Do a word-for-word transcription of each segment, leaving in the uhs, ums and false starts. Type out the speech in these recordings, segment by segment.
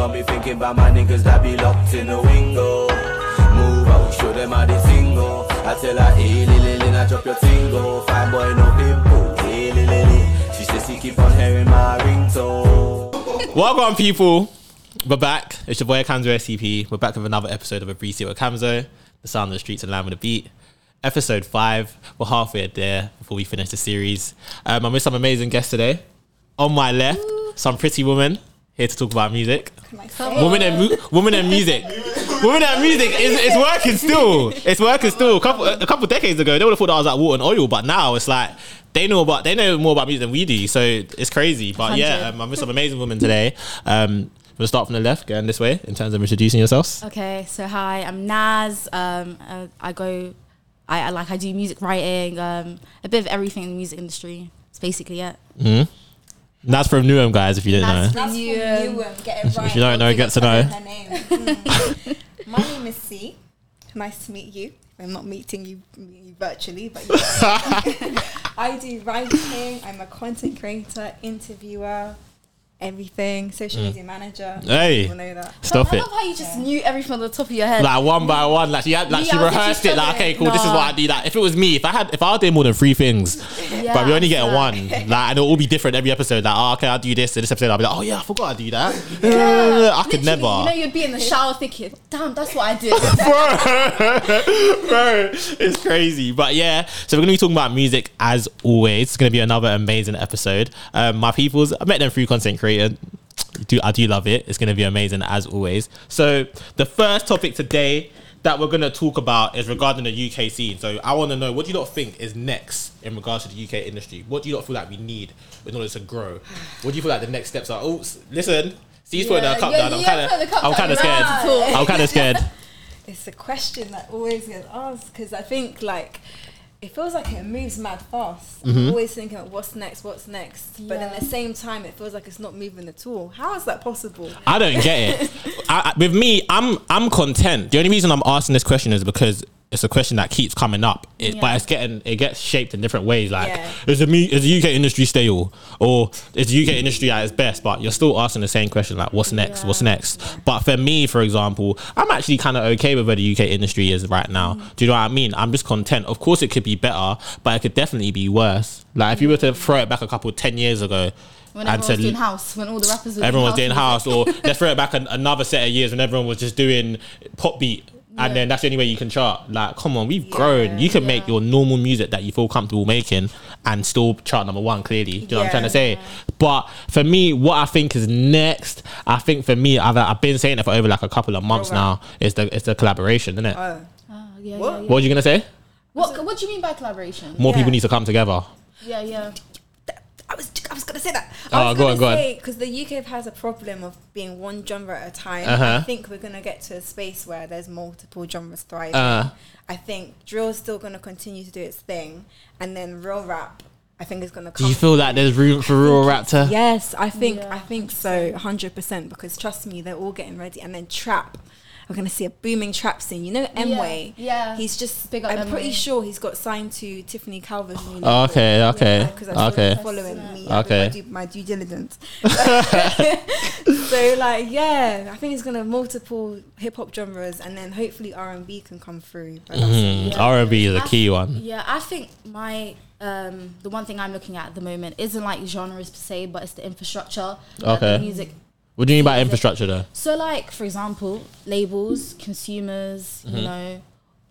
got me thinking about my niggas that be locked in the window. Move out, show them how they single. I tell her, hey, lily, lily, I drop your tingle. Fine boy, no pimple, hey, lily, lily. She says she keep on hearing my ringtone. Welcome, people. We're back. It's your boy Akamzo S C P. We're back with another episode of A Breeze with Kamzo, the sound of the streets and land with a beat. Episode five. We're halfway there before we finish the series. Um, I'm with some amazing guests today. On my left, Ooh. some pretty woman here to talk about music. Woman and mu- woman and music. Women and music is it's working still. It's working still. A couple a couple decades ago, they would have thought I was like water and oil, but now it's like they know about they know more about music than we do. So it's crazy. But yeah, um, I'm with some amazing women today. Um, We'll start from the left, going this way, in terms of introducing yourselves. Okay, so hi, I'm Naz. Um, I, I go, I, I like, I do music writing, um, a bit of everything in the music industry. That's basically it. Mm-hmm. Naz from Newham, guys, if you didn't Naz know. Naz from Newham, get it right. If you don't know, get to know. Her name. Mm. My name is C. Nice to meet you. I'm not meeting you, you virtually, but you know. I do writing, I'm a content creator, interviewer, everything, social mm. media manager. Hey, people know that. Stop but I it. I love how you just yeah. knew everything on the top of your head, like one by one. Like she, had, like yeah, she rehearsed it. Like, okay, cool. Nah. This is what I do. Like, if it was me, if I had, if I did more than three things, yeah, but we only get one. Like, and it'll all be different every episode. Like, oh, okay, I'll do this. And this episode, I'll be like, oh yeah, I forgot I do that. Yeah. I could never. You know, you'd be in the shower thinking, damn, that's what I did. Bro, bro, it's crazy. But yeah, so we're gonna be talking about music as always. It's gonna be another amazing episode. Um, my peoples, I met them through content creation. I do, I do love it. It's going to be amazing as always. So the first topic today that we're going to talk about is regarding the U K scene. So I want to know, what do you lot think is next in regards to the U K industry? What do you lot feel like we need in order to grow? What do you feel like the next steps are? Oh, listen, Steve's putting her cup down. I'm kind of, I'm kind of scared. I'm kind of scared. It's a question that always gets asked because I think like. It feels like it moves mad fast. Mm-hmm. I'm always thinking about what's next, what's next. Yeah. But then at the same time, it feels like it's not moving at all. How is that possible? I don't get it. I, I, with me, I'm I'm content. The only reason I'm asking this question is because it's a question that keeps coming up. It, yeah. But it's getting it gets shaped in different ways. Like, yeah. is, the, is the U K industry stable? Or is the U K industry at its best? But you're still asking the same question, like, what's next? Yeah. What's next? Yeah. But for me, for example, I'm actually kind of okay with where the U K industry is right now. Mm. Do you know what I mean? I'm just content. Of course, it could be better, but it could definitely be worse. Like if you were to throw it back a couple ten years ago, when everyone was doing house, when all the rappers were everyone was doing house, or let's throw it back an, another set of years when everyone was just doing pop beat, yeah. and then that's the only way you can chart. Like, come on, we've yeah, grown. You can yeah. make your normal music that you feel comfortable making and still chart number one. Clearly, do you know yeah, what I'm trying to say? Yeah. But for me, what I think is next, I think for me, I've, I've been saying it for over like a couple of months oh, right. now. It's the it's the collaboration, isn't it? Oh, oh yeah, what? Yeah, yeah. What were you gonna say? What What do you mean by collaboration? More yeah. people need to come together. Yeah, yeah. I was I was gonna say that. I oh, was go on, go on. Because the U K has a problem of being one genre at a time. Uh-huh. I think we're gonna get to a space where there's multiple genres thriving. Uh-huh. I think drill's still gonna continue to do its thing, and then real rap. I think it's gonna come. Do you feel like there's room for real rap to? Yes, I think yeah. I think so, one hundred percent. Because trust me, they're all getting ready, and then trap. We're going to see a booming trap scene. You know Emway? Yeah. yeah. He's just, Big I'm Emway. pretty sure he's got signed to Tiffany Calvin. You know, okay, okay. Because yeah, I'm okay. following yeah. me. Okay. I do my due diligence. So like, yeah, I think it's going to multiple hip hop genres, and then hopefully R and B can come through. But mm, yeah. R and B is a key th- one. Yeah, I think my... Um, the one thing I'm looking at at the moment isn't like genres per se, but it's the infrastructure. Okay. The music... What do you mean by infrastructure though? So like, for example, labels, consumers, mm-hmm. you know,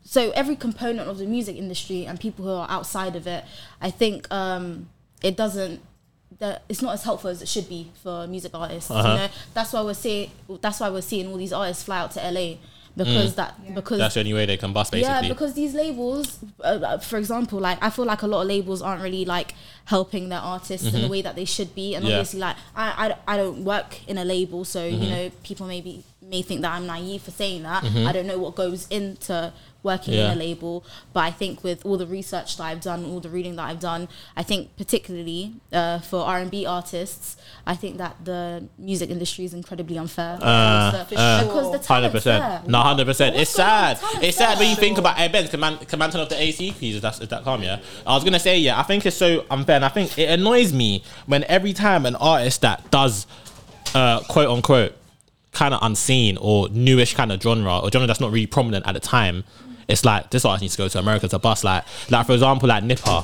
so every component of the music industry and people who are outside of it, I think um, it doesn't, that it's not as helpful as it should be for music artists. Uh-huh. You know, that's why we're seeing, that's why we're seeing all these artists fly out to L A because mm. that, yeah. because that's the only way they can bust basically. Yeah, because these labels, uh, for example, like I feel like a lot of labels aren't really like, helping their artists mm-hmm. in the way that they should be, and yeah. obviously like I, I I don't work in a label, so mm-hmm. you know people maybe may think that I'm naive for saying that. Mm-hmm. I don't know what goes into working yeah. in a label, but I think with all the research that I've done, all the reading that I've done, I think particularly uh, for R and B artists, I think that the music industry is incredibly unfair uh, because, uh, because sure. the talent's there. No, one hundred percent. It's sad. It's sad there? when you sure. think about hey, Ben, can man, can man turn off the A C please? Is that, is that calm? Yeah, I was gonna say yeah. I think it's so unfair. And I think it annoys me when every time an artist that does uh, quote unquote kind of unseen or newish kind of genre, or genre that's not really prominent at the time, it's like, this artist needs to go to America to bust. Like, like for example, like Nipper.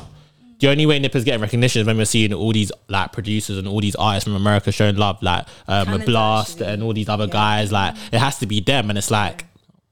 The only way Nipper's getting recognition is when we're seeing all these like producers and all these artists from America showing love, like um, Blast and all these other yeah. guys. Like, it has to be them, and it's like,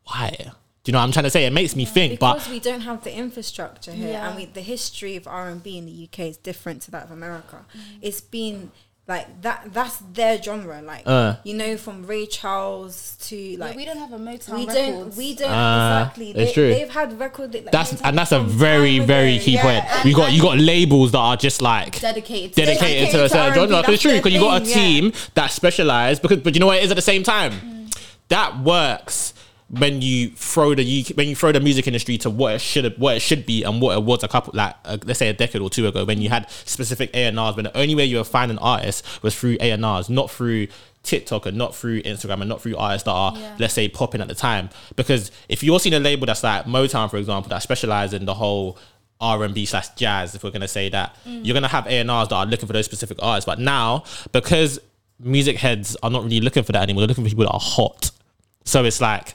why? Do you know what I'm trying to say? It makes me yeah, think, because but because we don't have the infrastructure here, yeah. and we, the history of R and B in the U K is different to that of America. Mm. It's been like that. That's their genre, like uh. you know, from Ray Charles to like yeah, we don't have a Motown. We don't. We don't uh, exactly. It's they, true. They've had record. Like, that's and that's a very very key yeah. point. And, you got you got labels that are just like dedicated dedicated, dedicated to a certain genre. Because it's true, because you got a team yeah. that specialise. Because but you know what it is at the same time, mm. that works when you throw the when you throw the music industry to what it should what it should be and what it was a couple like uh, let's say a decade or two ago, when you had specific A and Rs, when the only way you would find an artist was through A and Rs, not through TikTok and not through Instagram and not through artists that are yeah. let's say popping at the time. Because if you're seeing a label that's like Motown, for example, that specialise in the whole R and B slash jazz, if we're going to say that, mm. you're going to have A and Rs that are looking for those specific artists. But now, because music heads are not really looking for that anymore, they're looking for people that are hot. So it's like,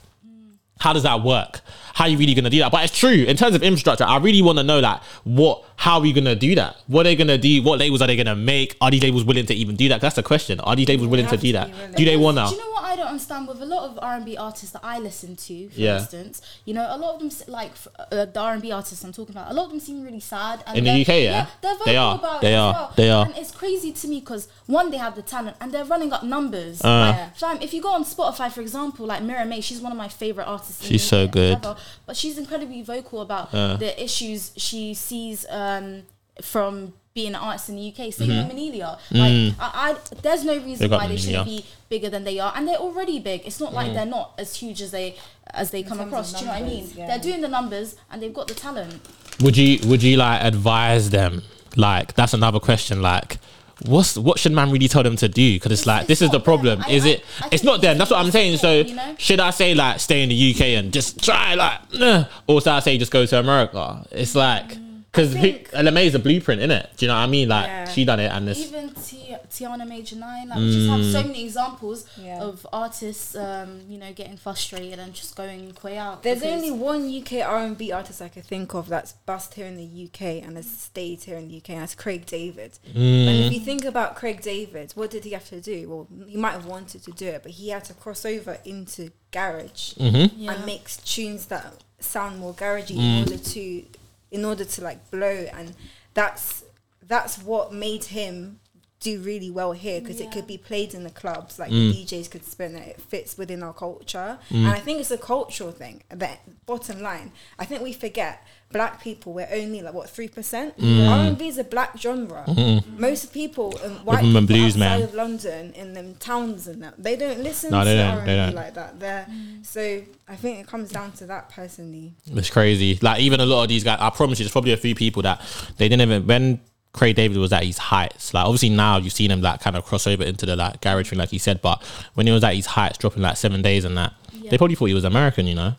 how does that work? How are you really going to do that? But it's true. In terms of infrastructure, I really want to know like what, how are we going to do that? What are they going to do? What labels are they going to make? Are these labels willing to even do that? That's the question. Are these labels willing to do that? Do they want to? Do you know what I don't understand with a lot of R and B artists that I listen to, for yeah. instance, you know, a lot of them, like uh, the R and B artists I'm talking about, a lot of them seem really sad. And in the U K, yeah. yeah they're vocal they are. About they it are. As well. They are. And it's crazy to me because one, they have the talent and they're running up numbers. Uh, yeah. If you go on Spotify, for example, like Mira May, she's one of my favourite artists. She's so good, ever, but she's incredibly vocal about uh. the issues she sees um, from being an artist in the U K. Same mm-hmm. with Manelia. Like, mm. I, I, there's no reason why they shouldn't be bigger than they are, and they're already big. It's not like mm. they're not as huge as they as they in come across. Numbers, do you know what I mean? Yeah. They're doing the numbers, and they've got the talent. Would you would you like advise them? Like, that's another question. Like, what's what should man really tell them to do? Because it's, it's like it's this is the problem. I, is I, it? I it's not them. That's what I'm saying. So you know? Should I say like stay in the U K and just try like, nah, or should I say just go to America? It's like because L M A is a blueprint, innit? Do you know what I mean? Like yeah. she done it, and this even T- Tiana Major Nine. Like, mm. we just have so many examples yeah. of artists, um, you know, getting frustrated and just going way out. There's only one U K R and B artist I could think of that's bust here in the U K and has stayed here in the U K, and that's Craig David. Mm. And if you think about Craig David, what did he have to do? Well, he might have wanted to do it, but he had to cross over into garage mm-hmm. yeah. and make tunes that sound more garagey mm. in order to in order to like blow, and that's that's what made him do really well here, because yeah. it could be played in the clubs, like mm. the D Js could spin it, it fits within our culture. Mm. And I think it's a cultural thing. But bottom line, I think we forget black people, we're only like what, three percent? Mm. R and B is a black genre. Mm. Most people, um, white people blues, outside man. Of London, in them towns and that, they don't listen no, they to don't, R and B they don't. Like that. They're, mm. So I think it comes down to that personally. It's crazy. Like even a lot of these guys, I promise you, there's probably a few people that they didn't even, when Craig David was at his heights, like obviously now you've seen him like kind of cross over into the like garage thing like you said, but when he was at his heights dropping like seven days and that yeah. they probably thought he was American, you know.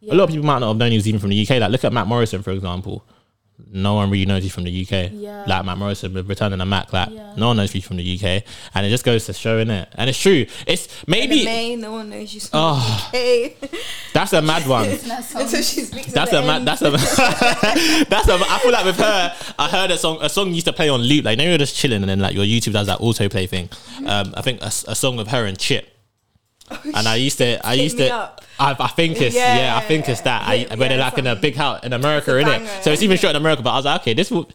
Yeah. A lot of people might not have known he was even from the U K. Like look at Matt Morrison, for example. No one really knows he's from the U K. Yeah. Like Matt Morrison with Returning the Mac, like yeah. no one knows he's from the U K, and it just goes to show, innit? And it's true. It's maybe May, no one knows she's from oh, the U K. That's a mad one. That's a mad. That's a. That's a. I feel like with her, I heard a song. A song used to play on loop. Like now you're just chilling, and then like your YouTube does that autoplay thing. Um, I think a, a song with her and Chip. Oh, and I used to, I used to, I, I think it's, yeah, yeah I think yeah. it's that. I, yeah, where they're like in a big house in America, innit? So it's even shot in America, but I was like, okay, this will,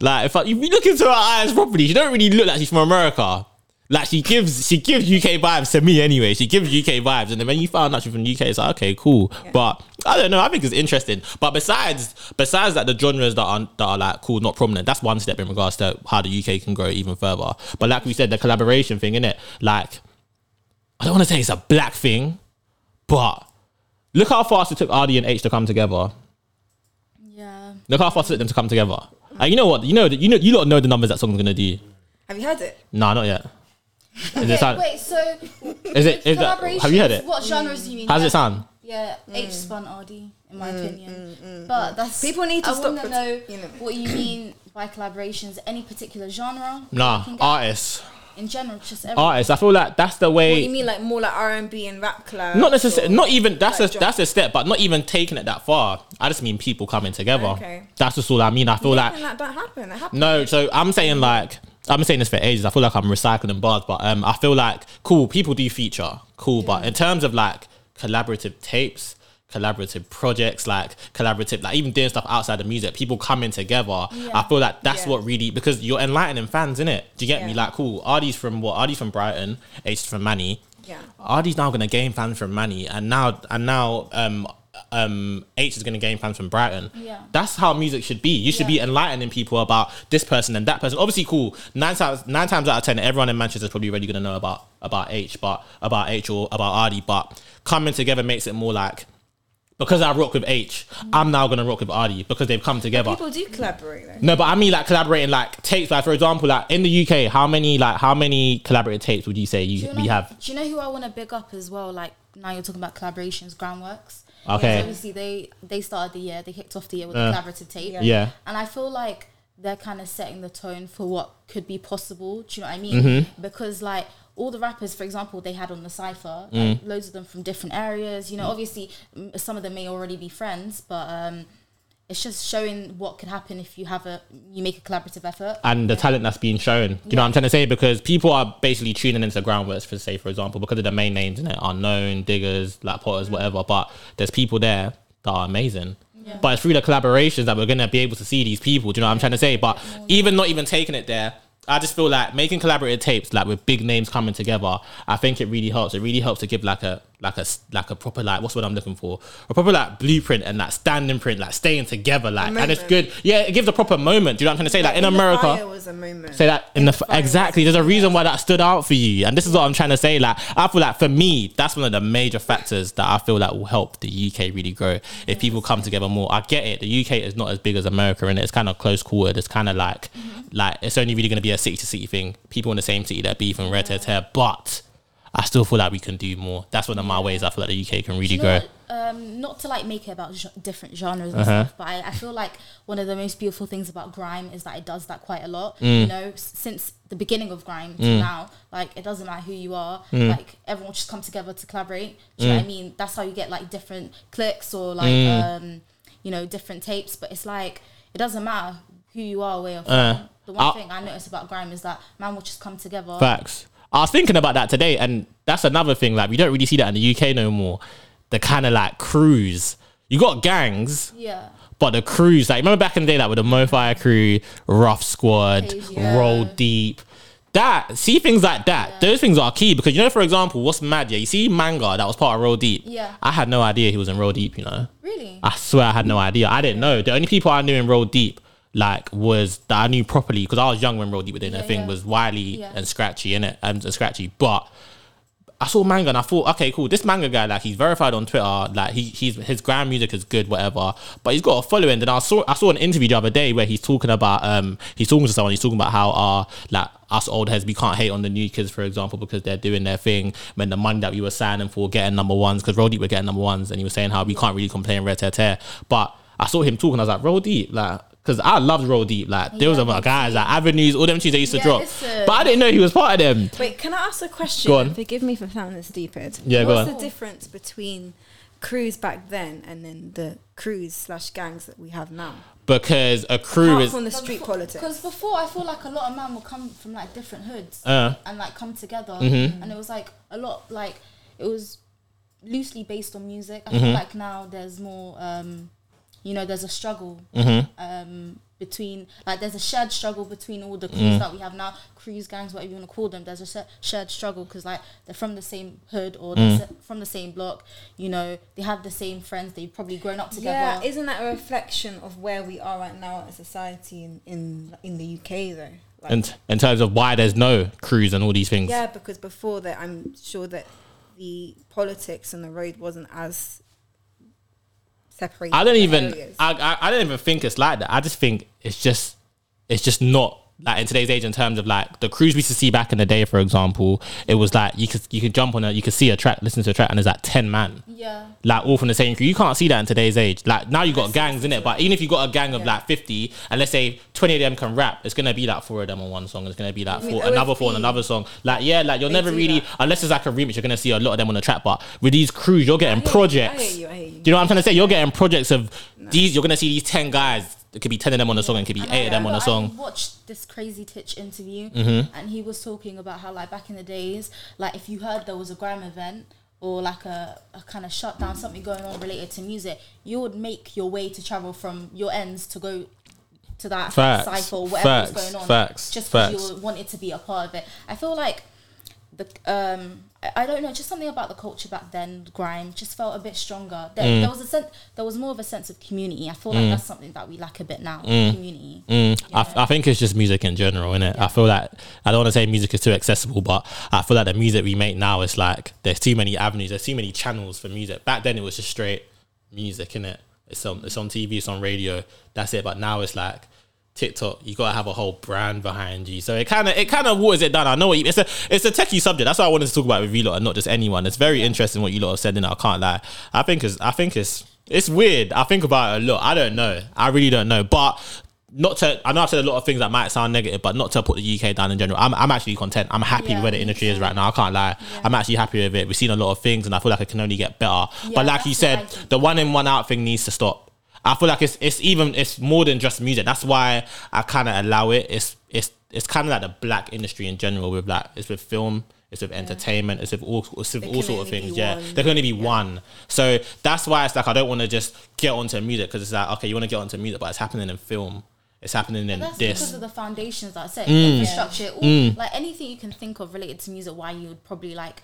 like, if, I, if you look into her eyes properly, she don't really look like she's from America. Like she gives, she gives U K vibes to me anyway. She gives U K vibes. And then when you found out she's from the U K, it's like, okay, cool. Yeah. But I don't know, I think it's interesting. But besides, besides that, like, the genres that are, that are like cool, not prominent, that's one step in regards to how the U K can grow even further. But like we said, the collaboration thing, innit? Like, I don't want to say it's a black thing, but look how fast it took Ardee and H to come together. Yeah. Look how fast it took them to come together. And you know what? You know you know you lot know the numbers that song's gonna do. Have you heard it? Nah, not yet. Okay, is it sound- wait, so is it is that, have you heard it? What genres do you mean? How's yeah. it sound? Yeah, mm. H spun Ardee, in my mm, opinion. Mm, mm, but that's people need to I stop want to know, you know what you mean by collaborations, any particular genre? Nah, artists. in general, just everything. Artists, I feel like that's the way. What do you mean, like more like R and B and rap club? Not necessarily. Not even that's like a that's a step, but not even taking it that far. I just mean people coming together. Okay, that's just all I mean. I feel yeah, like that don't happen. That happens. No, so I'm saying like. I've been saying this for ages. I feel like I'm recycling bars, but um, I feel like cool people do feature, cool. Yeah. But in terms of like collaborative tapes, collaborative projects, like collaborative, like even doing stuff outside of music, people coming together. Yeah. I feel like that's yeah. what really, because you're enlightening fans, innit? Do you get yeah. me? Like, cool. Ardee's from what? Ardee's from Brighton. H from Manny. Yeah. Ardee's now gonna gain fans from Manny, and now and now um. Um, H is going to gain fans from Brighton. Yeah, that's how music should be. You should yeah. be enlightening people about this person and that person. Obviously, cool. Nine times, nine times out of ten, everyone in Manchester is probably already going to know about about H, but about H or about Ardee. But coming together makes it more like, because I rock with H, mm. I'm now going to rock with Ardee because they've come together. But people do collaborate though. No, but I mean like collaborating like tapes. Like for example, like in the U K, how many like how many collaborative tapes would you say you, you know, we have? Do you know who I want to big up as well? Like now you're talking about collaborations, Groundworks. Okay. Yeah, so obviously, they they started the year. They kicked off the year with uh, collaborative tape. Yeah. yeah. And I feel like they're kind of setting the tone for what could be possible. Do you know what I mean? Mm-hmm. Because like all the rappers, for example, they had on the cypher, like, mm. loads of them from different areas. You know, mm. obviously some of them may already be friends, but um, it's just showing what could happen if you have a you make a collaborative effort and the yeah. talent that's being shown. Do you yeah. know what I'm trying to say? Because people are basically tuning into Groundworks for say, for example, because of the main names in it, Unknown, Diggers, like Potters, mm-hmm. whatever. But there's people there that are amazing. Yeah. But it's through the collaborations that we're gonna be able to see these people. Do you know what I'm trying to say? But yeah. even not even taking it there. I just feel like making collaborative tapes, like with big names coming together, I think it really helps. It really helps to give like a like a like a proper like what's what I'm looking for, a proper like blueprint and like standing print, like staying together, like and it's good. Yeah, it gives a proper moment. Do you know what I'm trying to say? Like, like in, in America, the fire was a moment. Say that in, in the, the exactly. There's a reason why that stood out for you, and this is what I'm trying to say. Like I feel like for me, that's one of the major factors that I feel like will help the U K really grow if yes. people come together more. I get it. The U K is not as big as America, and it's kind of close quartered. It's kind of like mm-hmm. like it's only really going to be a city to city thing, people in the same city that beef and red hair hair, but I still feel like we can do more. That's one of my ways I feel like the U K can really you know grow. What, um, not to like make it about j- different genres and uh-huh. stuff, but I, I feel like one of the most beautiful things about grime is that it does that quite a lot. Mm. You know, since the beginning of grime to mm. now, like it doesn't matter who you are, mm. like everyone just come together to collaborate. Do you mm. know what I mean? That's how you get like different clicks or like, mm. um, you know, different tapes, but it's like, it doesn't matter who you are, where you're from. Uh. The one I'll, thing I noticed about grime is that man will just come together. Facts. I was thinking about that today, and that's another thing. Like, we don't really see that in the U K no more. The kind of like crews. You got gangs. Yeah. But the crews, like, remember back in the day, like with the Mo-Fire crew, Rough Squad, yeah. Roll Deep. That, see things like that. Yeah. Those things are key because, you know, for example, what's mad, yeah? You see Manga, that was part of Roll Deep. Yeah. I had no idea he was in Roll Deep, you know? Really? I swear I had no idea. I didn't yeah. know. The only people I knew in Roll Deep like was that I knew properly because I was young when Roll Deep were doing yeah, their thing yeah. was Wiley yeah. and Scratchy innit and, and Scratchy, but I saw Manga and I thought, okay, cool, this Manga guy, like he's verified on Twitter, like he he's his grime music is good, whatever, but he's got a following. And I saw I saw an interview the other day where he's talking about um he's talking to someone, he's talking about how our like us old heads, we can't hate on the new kids, for example, because they're doing their thing. When the money that we were signing for getting number ones, because Roll Deep were getting number ones, and he was saying how we can't really complain, red tear tear. But I saw him talking, I was like, Roll Deep, like. Because I loved Roll Deep. Like, yeah, there was a guys, like, Avenues, all them tunes they used to yeah, drop. Listen. But I didn't know he was part of them. Wait, can I ask a question? Go on. Forgive me for sounding this stupid. Yeah, What's go on. What's the difference between crews back then and then the crews slash gangs that we have now? Because a crew Apart is... from the street before, politics. Because before, I feel like a lot of men would come from, like, different hoods uh, and, like, come together. Mm-hmm. And it was, like, a lot, like, it was loosely based on music. I mm-hmm. feel like now there's more... Um, you know, there's a struggle mm-hmm. um, between, like, there's a shared struggle between all the crews mm. that we have now, crews, gangs, whatever you want to call them. There's a sh- shared struggle because, like, they're from the same hood or mm. se- from the same block. You know, they have the same friends. They've probably grown up together. Yeah, isn't that a reflection of where we are right now as a society in, in, in the U K, though? Like, and in terms of why there's no crews and all these things. Yeah, because before that, I'm sure that the politics and the road wasn't as... I don't even I, I I don't even think it's like that. I just think it's just it's just not like in today's age in terms of like the cruise we used to see back in the day, for example, it was like you could you could jump on a you could see a track, listen to a track, and there's like ten man, yeah, like all from the same crew. You can't see that in today's age. Like now you got That's gangs in it, but even if you got a gang of yeah. like fifty, and let's say twenty of them can rap, it's gonna be like four of them on one song. It's gonna be like four, another four on another song. Like yeah, like you're they never really that. Unless it's like a remix, you're gonna see a lot of them on the track. But with these crews, you're getting I projects. You. I you. I you. Do you know what I'm trying to say? You're getting projects of no. these. You're gonna see these ten guys. It could be ten of them on a song and it could be eight of them on a song. I watched this Crazy Titch interview mm-hmm. and he was talking about how, like, back in the days, like, if you heard there was a gram event or, like, a, a kind of shutdown, something going on related to music, you would make your way to travel from your ends to go to that facts, cycle, or whatever facts, was going on, facts, just because you wanted to be a part of it. I feel like the... um. I don't know, just something about the culture back then, grime, just felt a bit stronger. There, mm. there was a sen- there was more of a sense of community. I feel like mm. that's something that we lack a bit now, mm. community. Mm. You know? I, f- I think it's just music in general, innit? Yeah. I feel like, I don't want to say music is too accessible, but I feel like the music we make now is like, there's too many avenues, there's too many channels for music. Back then it was just straight music, innit? It's on, it's on T V, it's on radio, that's it. But now it's like, TikTok, you gotta have a whole brand behind you, so it kind of it kind of waters it down. I know what you, it's a it's a techie subject. That's what I wanted to talk about with you lot, and not just anyone. It's very interesting what you lot have said, and I can't lie. I think it's I think it's it's weird. I think about it a lot. I don't know. I really don't know. But not to I know I've said a lot of things that might sound negative, but not to put the U K down in general. I'm I'm actually content. I'm happy yeah, where the industry is right now. I can't lie. Yeah. I'm actually happy with it. We've seen a lot of things, and I feel like it can only get better. Yeah, but like you said, the one in one out thing needs to stop. I feel like it's it's even it's more than just music. That's why I kind of allow it. It's it's it's kind of like the black industry in general. With like it's with film, it's with yeah. entertainment, it's with all it's with all sort of things. Yeah, one. There can only be yeah. one. So that's why it's like I don't want to just get onto music because it's like okay, you want to get onto music, but it's happening in film. It's happening in that's this. Because of the foundations that I said, mm. infrastructure, all, mm. like anything you can think of related to music. Why you would probably like.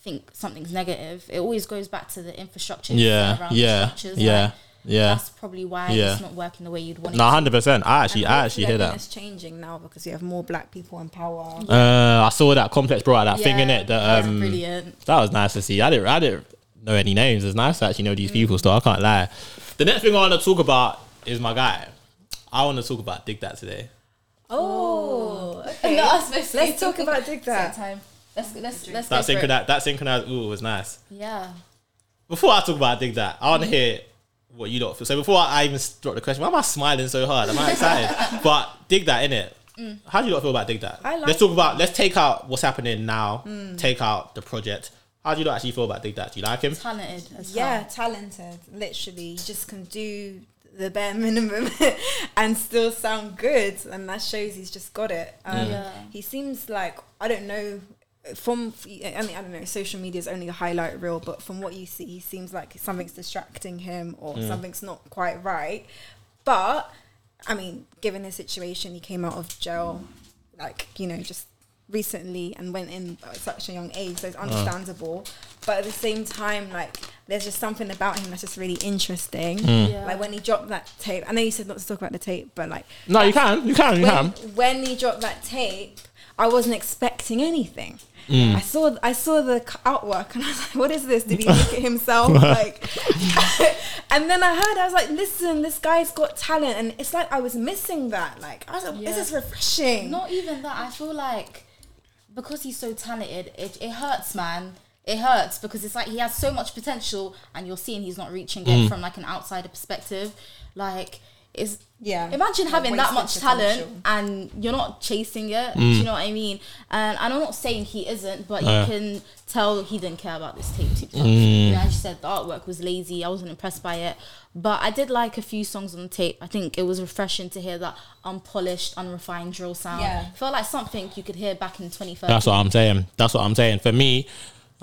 think something's negative. It always goes back to the infrastructure. Yeah, around yeah, the structures. yeah. Like, Yeah, that's probably why yeah. it's not working the way you'd want it. No, one hundred percent. I actually, I actually hear that. It's changing now because you have more black people in power. Yeah. Uh, I saw that Complex brought out that yeah, thing in it. That um, brilliant. That was nice to see. I didn't, I didn't know any names. It's nice to actually know these mm. people. So I can't lie. The next thing I want to talk about is my guy. I want to talk about Dig Dat today. Oh, okay. No, let's talk about Dig Dat. Time. Let's let's let's. That synchronized. That synchronized. Ooh, was nice. Yeah. Before I talk about Dig Dat, I want to mm. hear. What you lot feel. So before I even drop the question, why am I smiling so hard? Am I excited? But Dig Dat, innit? Mm. How do you lot feel about Dig Dat? I like let's talk about, let's take out what's happening now, mm. take out the project. How do you lot actually feel about Dig Dat? Do you like him? Talented. As yeah, hard. talented. Literally, you just can do the bare minimum and still sound good. And that shows he's just got it. Um, yeah. He seems like, I don't know, from I don't know social media is only a highlight reel, but from what you see he seems like something's distracting him or mm. something's not quite right. But I mean, given his situation, he came out of jail mm. like, you know, just recently and went in at such a young age, so it's understandable. Oh. But at the same time, like, there's just something about him that's just really interesting. Mm. Yeah. Like when he dropped that tape, I know you said not to talk about the tape, but like no you can you can you when, can when he dropped that tape, I wasn't expecting anything. Mm. I saw I saw the artwork and I was like, what is this? Did he look at himself? Like, and then I heard, I was like, listen, this guy's got talent. And it's like I was missing that. Like, I was like, yeah. this is refreshing. Not even that. I feel like because he's so talented, it, it hurts, man. It hurts because it's like he has so much potential and you're seeing he's not reaching mm. it from like an outsider perspective. Like... Is yeah. Imagine having that much talent and you're not chasing it. Mm. Do you know what I mean? And, and I'm not saying he isn't, but uh. you can tell he didn't care about this tape too much. Mm. As you said, the artwork was lazy. I wasn't impressed by it, but I did like a few songs on the tape. I think it was refreshing to hear that unpolished, unrefined drill sound. Yeah. Felt like something you could hear back in twenty thirteen. That's what I'm saying. That's what I'm saying. For me,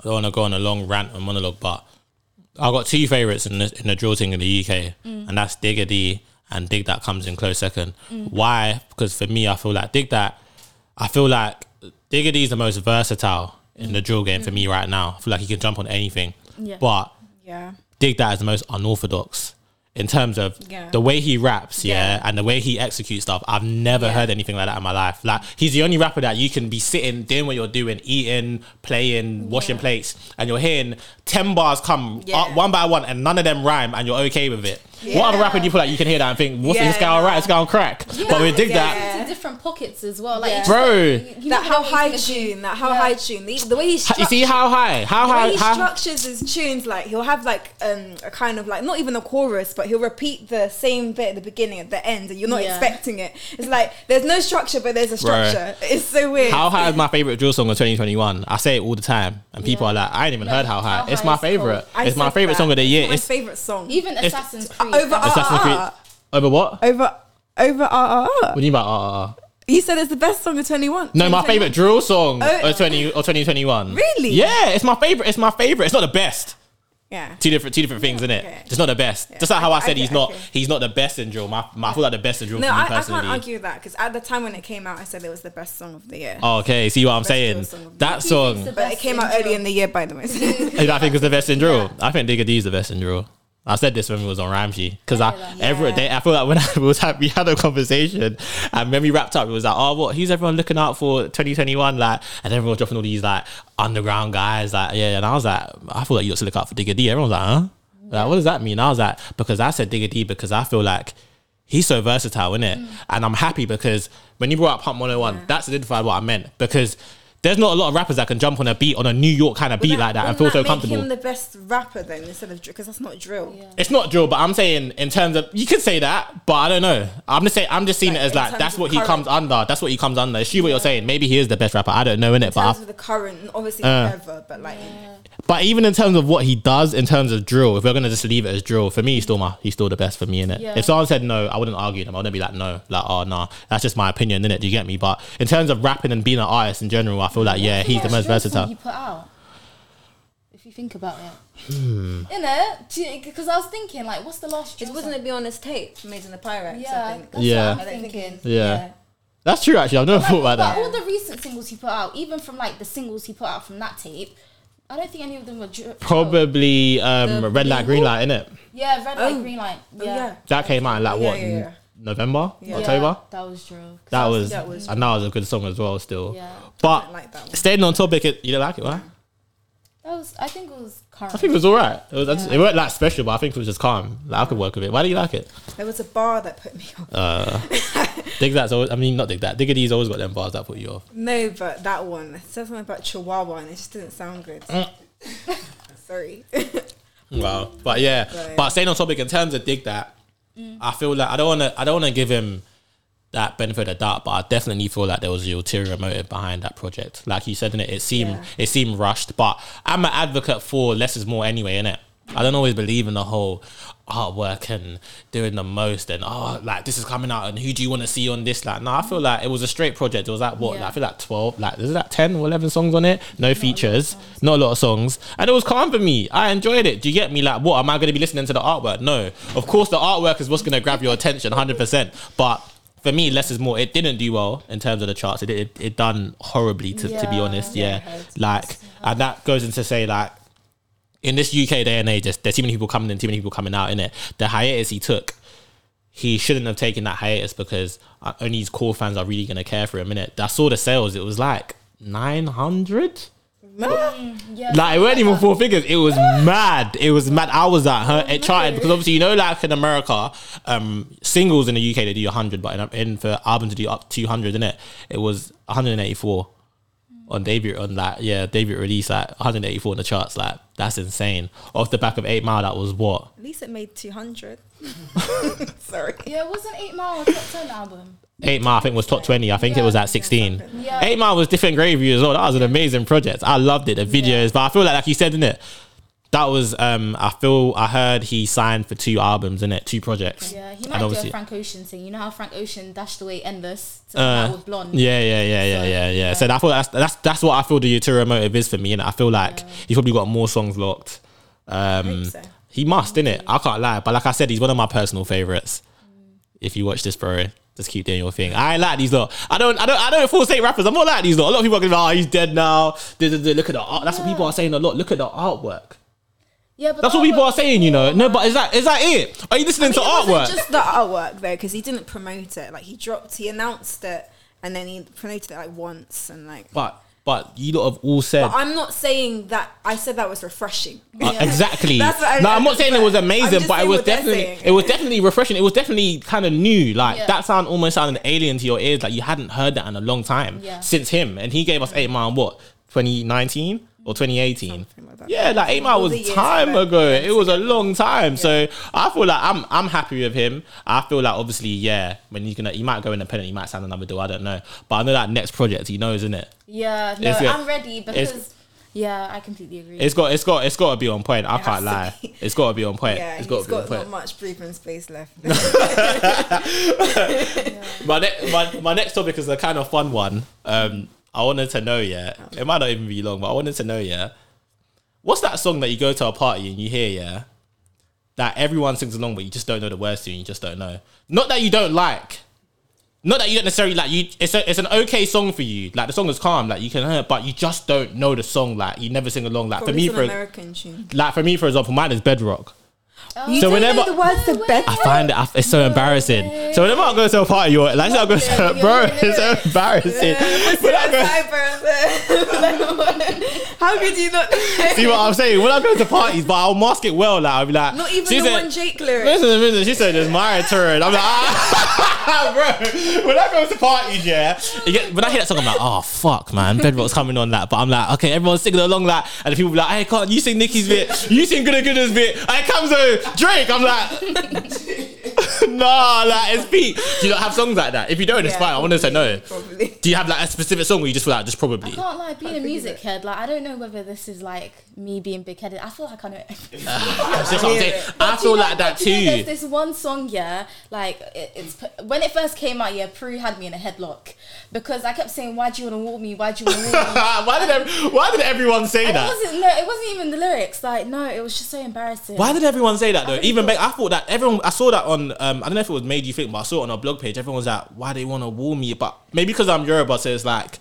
I don't want to go on a long rant and monologue, but I got two favourites in the, in the drill thing in the U K, mm. and that's Dig Dat. And Dig Dat comes in close second. Mm. Why? Because for me, I feel like Dig Dat, I feel like Dig Dat is the most versatile in the drill game mm. for me right now. I feel like he can jump on anything. Yeah. But yeah. Dig Dat is the most unorthodox. in terms of yeah. the way he raps, yeah, yeah, and the way he executes stuff. I've never yeah. heard anything like that in my life. Like, he's the only rapper that you can be sitting, doing what you're doing, eating, playing, washing yeah. plates, and you're hearing ten bars come yeah. up one by one, and none of them rhyme, and you're okay with it. Yeah. What other rapper do you feel like you can hear that and think, what's yeah, this guy yeah. alright, this guy on crack? Yeah. But we dig yeah. that. It's in different pockets as well. Like, yeah. Bro. You, you that how high tune, that how yeah. high tune. The, the way he structures. You see how high? How the high? Way he how structures his tunes, like, he'll have like um, a kind of like, not even a chorus, but he'll repeat the same bit at the beginning, at the end, and you're not yeah. expecting it. It's like, there's no structure, but there's a structure. Bro. It's so weird. How High is my favourite drill song of twenty twenty-one. I say it all the time, and people yeah. are like, I ain't even no, heard How High. How it's high my favourite. It's my favourite song of the year. It's my favourite song. Even Assassin's Creed. Over R R R. Over what? Over over R R R. What do you mean by R R R? You said it's the best song of twenty-one. No, my favourite drill song oh. of twenty or twenty twenty-one. Really? Yeah, it's my favourite. It's my favourite. It's not the best. Yeah. Two different two different things, yeah, okay. innit? It's not the best. Yeah. Just like how I said okay, he's not okay. he's not the best in drill. My, my I feel like the best in drill no, for me I, personally. I can't argue with that, because at the time when it came out, I said it was the best song of the year. Oh, okay, see what I'm saying? Song that song. But it came out early in the year, by the way. I think it's the best in drill. I think Digga D is the best in drill. I said this when we was on Ramsey, because I, I every yeah. day I feel like when I was we had a conversation, and when we wrapped up, it was like, oh, what? Who's everyone looking out for twenty twenty-one? Like, and everyone was dropping all these like underground guys, like yeah. And I was like, I feel like you ought to look out for Digga D. Everyone was like, huh? Yeah. Like, what does that mean? And I was like, because I said Digga D because I feel like he's so versatile, innit? Mm. And I'm happy because when you brought up Pump one oh one, yeah. that's identified what I meant, because there's not a lot of rappers that can jump on a beat, on a New York kind of beat that, like that, and feel that so comfortable. Make him the best rapper then, instead of drill, because that's not drill. Yeah. It's not drill, but I'm saying in terms of, you could say that, but I don't know. I'm just saying, I'm just seeing like, it as like that's what he current. comes under. That's what he comes under. It's you yeah. what you're saying. Maybe he is the best rapper. I don't know, innit? In but terms I, of the current, obviously uh, never, but like. Yeah. But even in terms of what he does in terms of drill, if we're gonna just leave it as drill, for me, he's still my, he's still the best for me, innit? Yeah. If someone said no, I wouldn't argue them. I wouldn't be like no, like oh nah, that's just my opinion, innit? Do you get me? But in terms of rapping and being an artist in general, I feel like yeah, he's the most versatile. You put out, if you think about it, hmm. you know, because I was thinking like, what's the last? It wasn't it be on his tape, Made in the Pyrex. Yeah, I think. That's yeah. What I'm I thinking. Yeah. yeah, that's true. Actually, I've never like, thought about that. All the recent singles he put out, even from like the singles he put out from that tape, I don't think any of them were dri- probably um, the Red Light, Green Light, innit? Yeah, Red Light, oh. Green Light. Yeah. yeah, that came out in like yeah, what? Yeah, yeah. November, yeah. October. Yeah, that was true. That was, that was, and that was a good song as well. Still, yeah. But like staying on topic, it, you don't like it, why? That was, I think it was calm. I think it was all right. It was, yeah. just, it weren't like special, but I think it was just calm. Like I could work with it. Why do you like it? There was a bar that put me off. Uh, Dig Dat's always, I mean, not Dig Dat. Digga D's always got them bars that put you off. No, but that one, it said something about Chihuahua, and it just didn't sound good. Mm. Sorry. Wow, but yeah, so, yeah, but staying on topic in terms of Dig Dat. Mm. I feel like I don't want to. I don't want to give him that benefit of the doubt, but I definitely feel like there was the ulterior motive behind that project. Like you said, in it, it seemed yeah. it seemed rushed. But I'm an advocate for less is more anyway. In it, I don't always believe in the whole artwork and doing the most and oh, like this is coming out and who do you want to see on this? Like, no, nah, I feel like it was a straight project. It was like what? Yeah. Like, I feel like twelve, like there's like ten or eleven songs on it. No not features, a not a lot of songs, and it was calm for me. I enjoyed it. Do you get me? Like, what am I going to be listening to the artwork? No, of course the artwork is what's going to grab your attention, one hundred percent. But for me, less is more. It didn't do well in terms of the charts. It it, it done horribly to, yeah, to be honest. Yeah, yeah. like and that goes into say like. In this U K day and age, there's too many people coming in, too many people coming out, innit? The hiatus he took, he shouldn't have taken that hiatus because only his core fans are really going to care for him, innit? I saw the sales, it was like nine hundred? Mm, yeah, like, it weren't even four figures. It was mad. It was mad. I was at her. It charted because obviously, you know, like in America, um, singles in the U K, they do one hundred, but in, in for albums, they do up two hundred, innit? It was one hundred eighty-four. On debut, on that, yeah, debut release, like one hundred eighty-four in the charts, like that's insane. Off the back of eight mile, that was what? At least it made two hundred. Sorry. Yeah, it wasn't eight mile a top ten album? eight mile, I think, was top twenty. I think yeah, it was at sixteen. Yeah. eight mile was different gravy as well. That was an amazing project. I loved it, the videos, yeah. but I feel like, like you said, innit? That was, um, I feel, I heard he signed for two albums, innit? Two projects. Yeah, he might do a Frank Ocean thing. You know how Frank Ocean dashed away N-Dubz to uh, with Blonde? Yeah, yeah, yeah, yeah, so, yeah, yeah. yeah. So I feel that's, that's that's what I feel the ulterior motive is for me, and I feel like yeah. he's probably got more songs locked. Um, I hope so. He must, innit? I can't lie. But like I said, he's one of my personal favourites. Mm. If you watch this, bro, just keep doing your thing. I ain't like these lot. I don't, I don't, I don't forsake rappers. I'm not like these lot. A lot of people are going, oh, he's dead now. Look at the art. That's what people are saying a lot. Look at the artwork. Yeah, but that's what people are saying, you know. No, but is that is that it? Are you listening I mean, to it artwork? Just the artwork though, because he didn't promote it. Like he dropped, he announced it, and then he promoted it like once and like. But but you lot have all said. But I'm not saying that. I said that was refreshing. Uh, yeah. Exactly. That's what I, no, I'm not saying it was amazing, but it was definitely it was definitely refreshing. It was definitely kind of new. Like yeah. that sound almost sounded alien to your ears. Like you hadn't heard that in a long time yeah. since him, and he gave us eight mile in what twenty nineteen. Or twenty eighteen, like that. Yeah, like eight mile was a time ago. It was a long time, yeah. so I feel like I'm I'm happy with him. I feel like obviously, yeah, when he's gonna, he might go independent, he might sign another deal. I don't know, but I know that next project he knows, isn't it? Yeah, no, I'm ready because it's, yeah, I completely agree. It's got, it's got, it's got to be on point. I it can't lie, it's got to be on point. Yeah, it's got to be on point. Not much breathing space left. yeah. My next, my, my next topic is a kind of fun one. Um, I wanted to know, yeah. It might not even be long, but I wanted to know, yeah. What's that song that you go to a party and you hear, yeah, that everyone sings along, but you just don't know the words to, and you just don't know. Not that you don't like, not that you don't necessarily like. You, it's a, it's an okay song for you. Like the song is calm, like you can hear, but you just don't know the song. Like you never sing along. Like for me, for American tune. Like for me, for example, mine is Bedrock. Oh. You so don't whenever know the words to Bedrock? I find it it's so no embarrassing. Way. So whenever I go to a party, you're like, I go to a, bro, it's so embarrassing. Yeah, when I go, how could you not? See what I'm saying? When I go to parties, but I'll mask it well. Like I'll be like, not even she the said, one Jake lyric. Listen, listen. She said, "It's my turn." I'm like, ah, bro. When I go to parties, yeah, you get, when I hear that song, I'm like, oh fuck, man, Bedrock's coming on that. But I'm like, okay, everyone's singing along that, like, and the people be like, hey, can't you sing Nicky's bit? You sing Gooda Gooda's bit? I comes over. Drake, I'm like, nah, like it's beat. Do you not have songs like that? If you don't, it's yeah, fine. I want to say no. Probably. Do you have like a specific song where you just feel like just probably? I can't like being I a music head. Like I don't know whether this is like me being big headed. I feel like I know everything. That's just what I'm saying. I feel like, like that too. You know, there's this one song, yeah. Like it, it's when it first came out, yeah. Prue had me in a headlock because I kept saying, "Why do you want to walk me? Why do you want to walk me?" why did every, Why did everyone say and that? It wasn't, no, it wasn't even the lyrics. Like no, it was just so embarrassing. Why did everyone say that though? I Even I thought that everyone. I saw that on. Um, I don't know if it was Made You Think, but I saw it on our blog page. Everyone was like, "Why do they want to warn me?" But maybe because I'm Yoruba, so it's like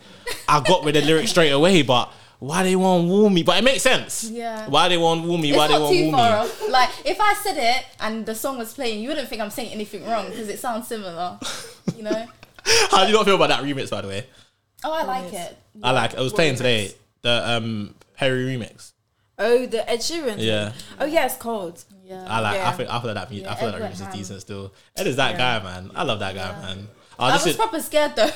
I got with the lyrics straight away. But why do they want to warn me? But it makes sense. Yeah. Why do they want to warn me? It's why not they want to warn me? Off. Like if I said it and the song was playing, you wouldn't think I'm saying anything wrong because it sounds similar. You know. How do you not feel about that remix? By the way. Oh, I like yes. it. Yeah. I like it. I was what playing remix? Today the um Harry remix. Oh, the Ed Sheeran. Yeah. Oh yeah, it's cold. Yeah. I like. Yeah. I think I feel like that music. Yeah, I feel like that music is decent still. Ed is that yeah. guy, man. I love that guy, yeah. man. I, I was is, proper scared though.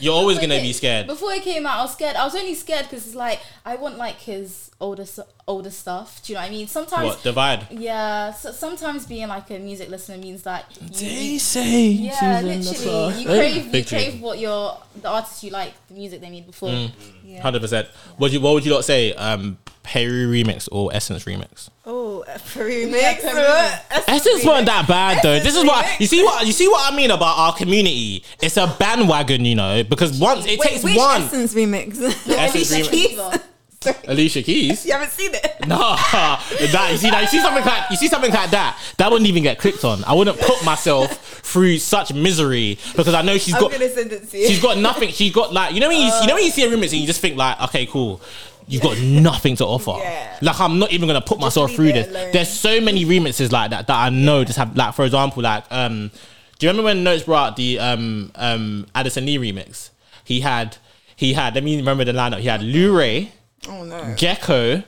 You're always gonna it, be scared. Before it came out, I was scared. I was only scared because it's like I want like his older older stuff. Do you know what I mean? Sometimes what the vibe? Yeah. So sometimes being like a music listener means that you, they say yeah, literally you crave you crave what your the artists you like the music they made before. Hundred mm. yeah. percent. What you what would you lot say? Um. Peru remix or Essence remix? Oh, Peru remix. Yeah, Essence, Essence weren't that bad though. Essence this is what you see. What you see? What I mean about our community? It's a bandwagon, you know. Because once it Wait, takes which one Essence remix. Essence Alicia remix. Keys. Alicia Keys. You haven't seen it? Nah. That you see that you see something like you see something like that. That wouldn't even get clicked on. I wouldn't put myself through such misery because I know she's I'm got. Gonna send it to you. She's got nothing. She's got like you know when you, uh, you know when you see a remix and you just think like okay cool. You've got nothing to offer. Yeah. Like, I'm not even going to put myself through this. Alone. There's so many remixes like that that I know yeah. just have, like, for example, like, um, do you remember when Notes brought out the um, um, Addison Lee remix? He had, he had, let me remember the lineup. He had Lou Ray, oh, no. Gecko,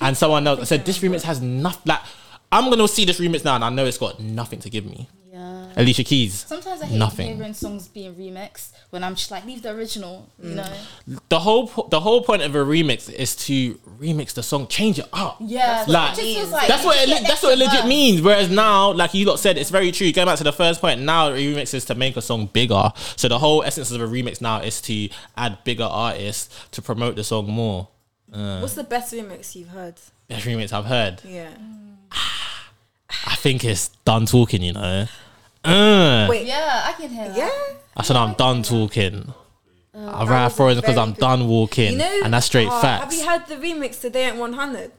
and someone else. I said, this remix has nothing, like, I'm going to see this remix now and I know it's got nothing to give me. Yeah. Alicia Keys. Sometimes I hate Nothing. hearing songs being remixed when I'm just like, leave the original, you mm. know. The whole po- the whole point of a remix is to remix the song, change it up. Yeah, that's like, what it like that's what it, le- that's what it legit means. Whereas now, like you lot said, it's very true. Going back to the first point, now remix is to make a song bigger. So the whole essence of a remix now is to add bigger artists to promote the song more. Uh, What's the best remix you've heard? Best remix I've heard. Yeah. I think it's Done Talking, you know. Uh. Wait, yeah, I can hear that. Yeah. I said, I'm done talking. Uh, I ride for it because I'm good. done walking. You know, and that's straight uh, facts. Have you heard the remix today at one hundred?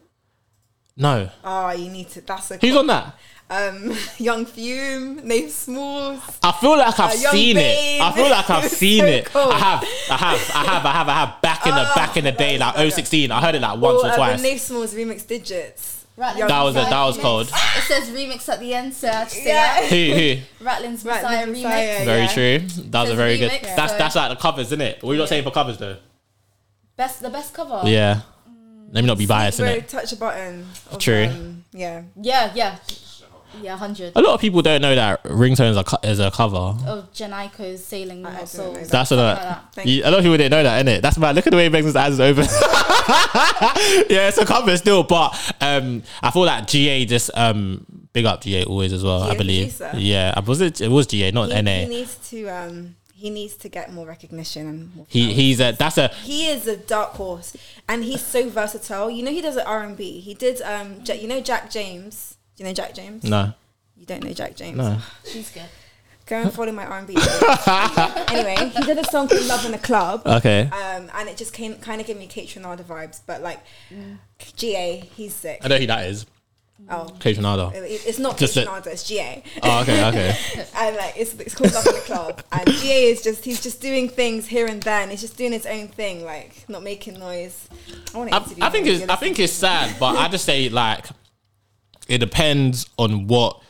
No. Oh, you need to. That's a Who's cool. on that? Um, Young Fume, Nate Smalls. I feel like I've uh, seen Bane. it. I feel like I've seen so it. Cool. I have, I have, I have, I have, I have. Back in the, oh, back in the day, like oh sixteen, I heard it like once or, or twice. Uh, the Nate Smalls remix Digits. Rattlins that was it. That was cold. It says remix at the end, so I just say yeah. that. Who who? Rattlins Messiah remix. Messiah, very yeah. true. That was a very remix, good. Yeah. That's that's like the covers, isn't it? What are you yeah. not saying for covers though? Best the best cover. Yeah. Mm. Let me not be biased in it. Touch a button. Of, true. Um, yeah. Yeah. Yeah. Yeah. Hundred. A lot of people don't know that Ringtone is a co- is a cover of Janaiko's Sailing My Soul. That's, that's what. That. That. You, a lot of people didn't know that, innit? That's about. Look at the way he makes his eyes open. Yeah, it's a cover still, but um, I feel like G A just um, big up G A always as well. G A I believe. Producer. Yeah, was it? It was G A, not he, N A. He needs to um, he needs to get more recognition. And more he he's a that's a he is a dark horse, and he's so versatile. You know, he does an R and B. He did um, you know Jack James. Do you know Jack James? No. You don't know Jack James? No. She's good. Go and follow my R and B. Anyway, he did a song called Love in the Club. Okay. Um, and it just came, kind of gave me Kate Renada vibes, but like, yeah. G A, he's sick. I know who that is. Oh. Kate Renada. It, it's not just Kate Renada, it's G A. Oh, okay, okay. And like, it's, it's called Love in the Club. And G A is just, he's just doing things here and there, and he's just doing his own thing, like, not making noise. I want to interview I, I think it's, I think it's sad, but I just say, like, it depends on what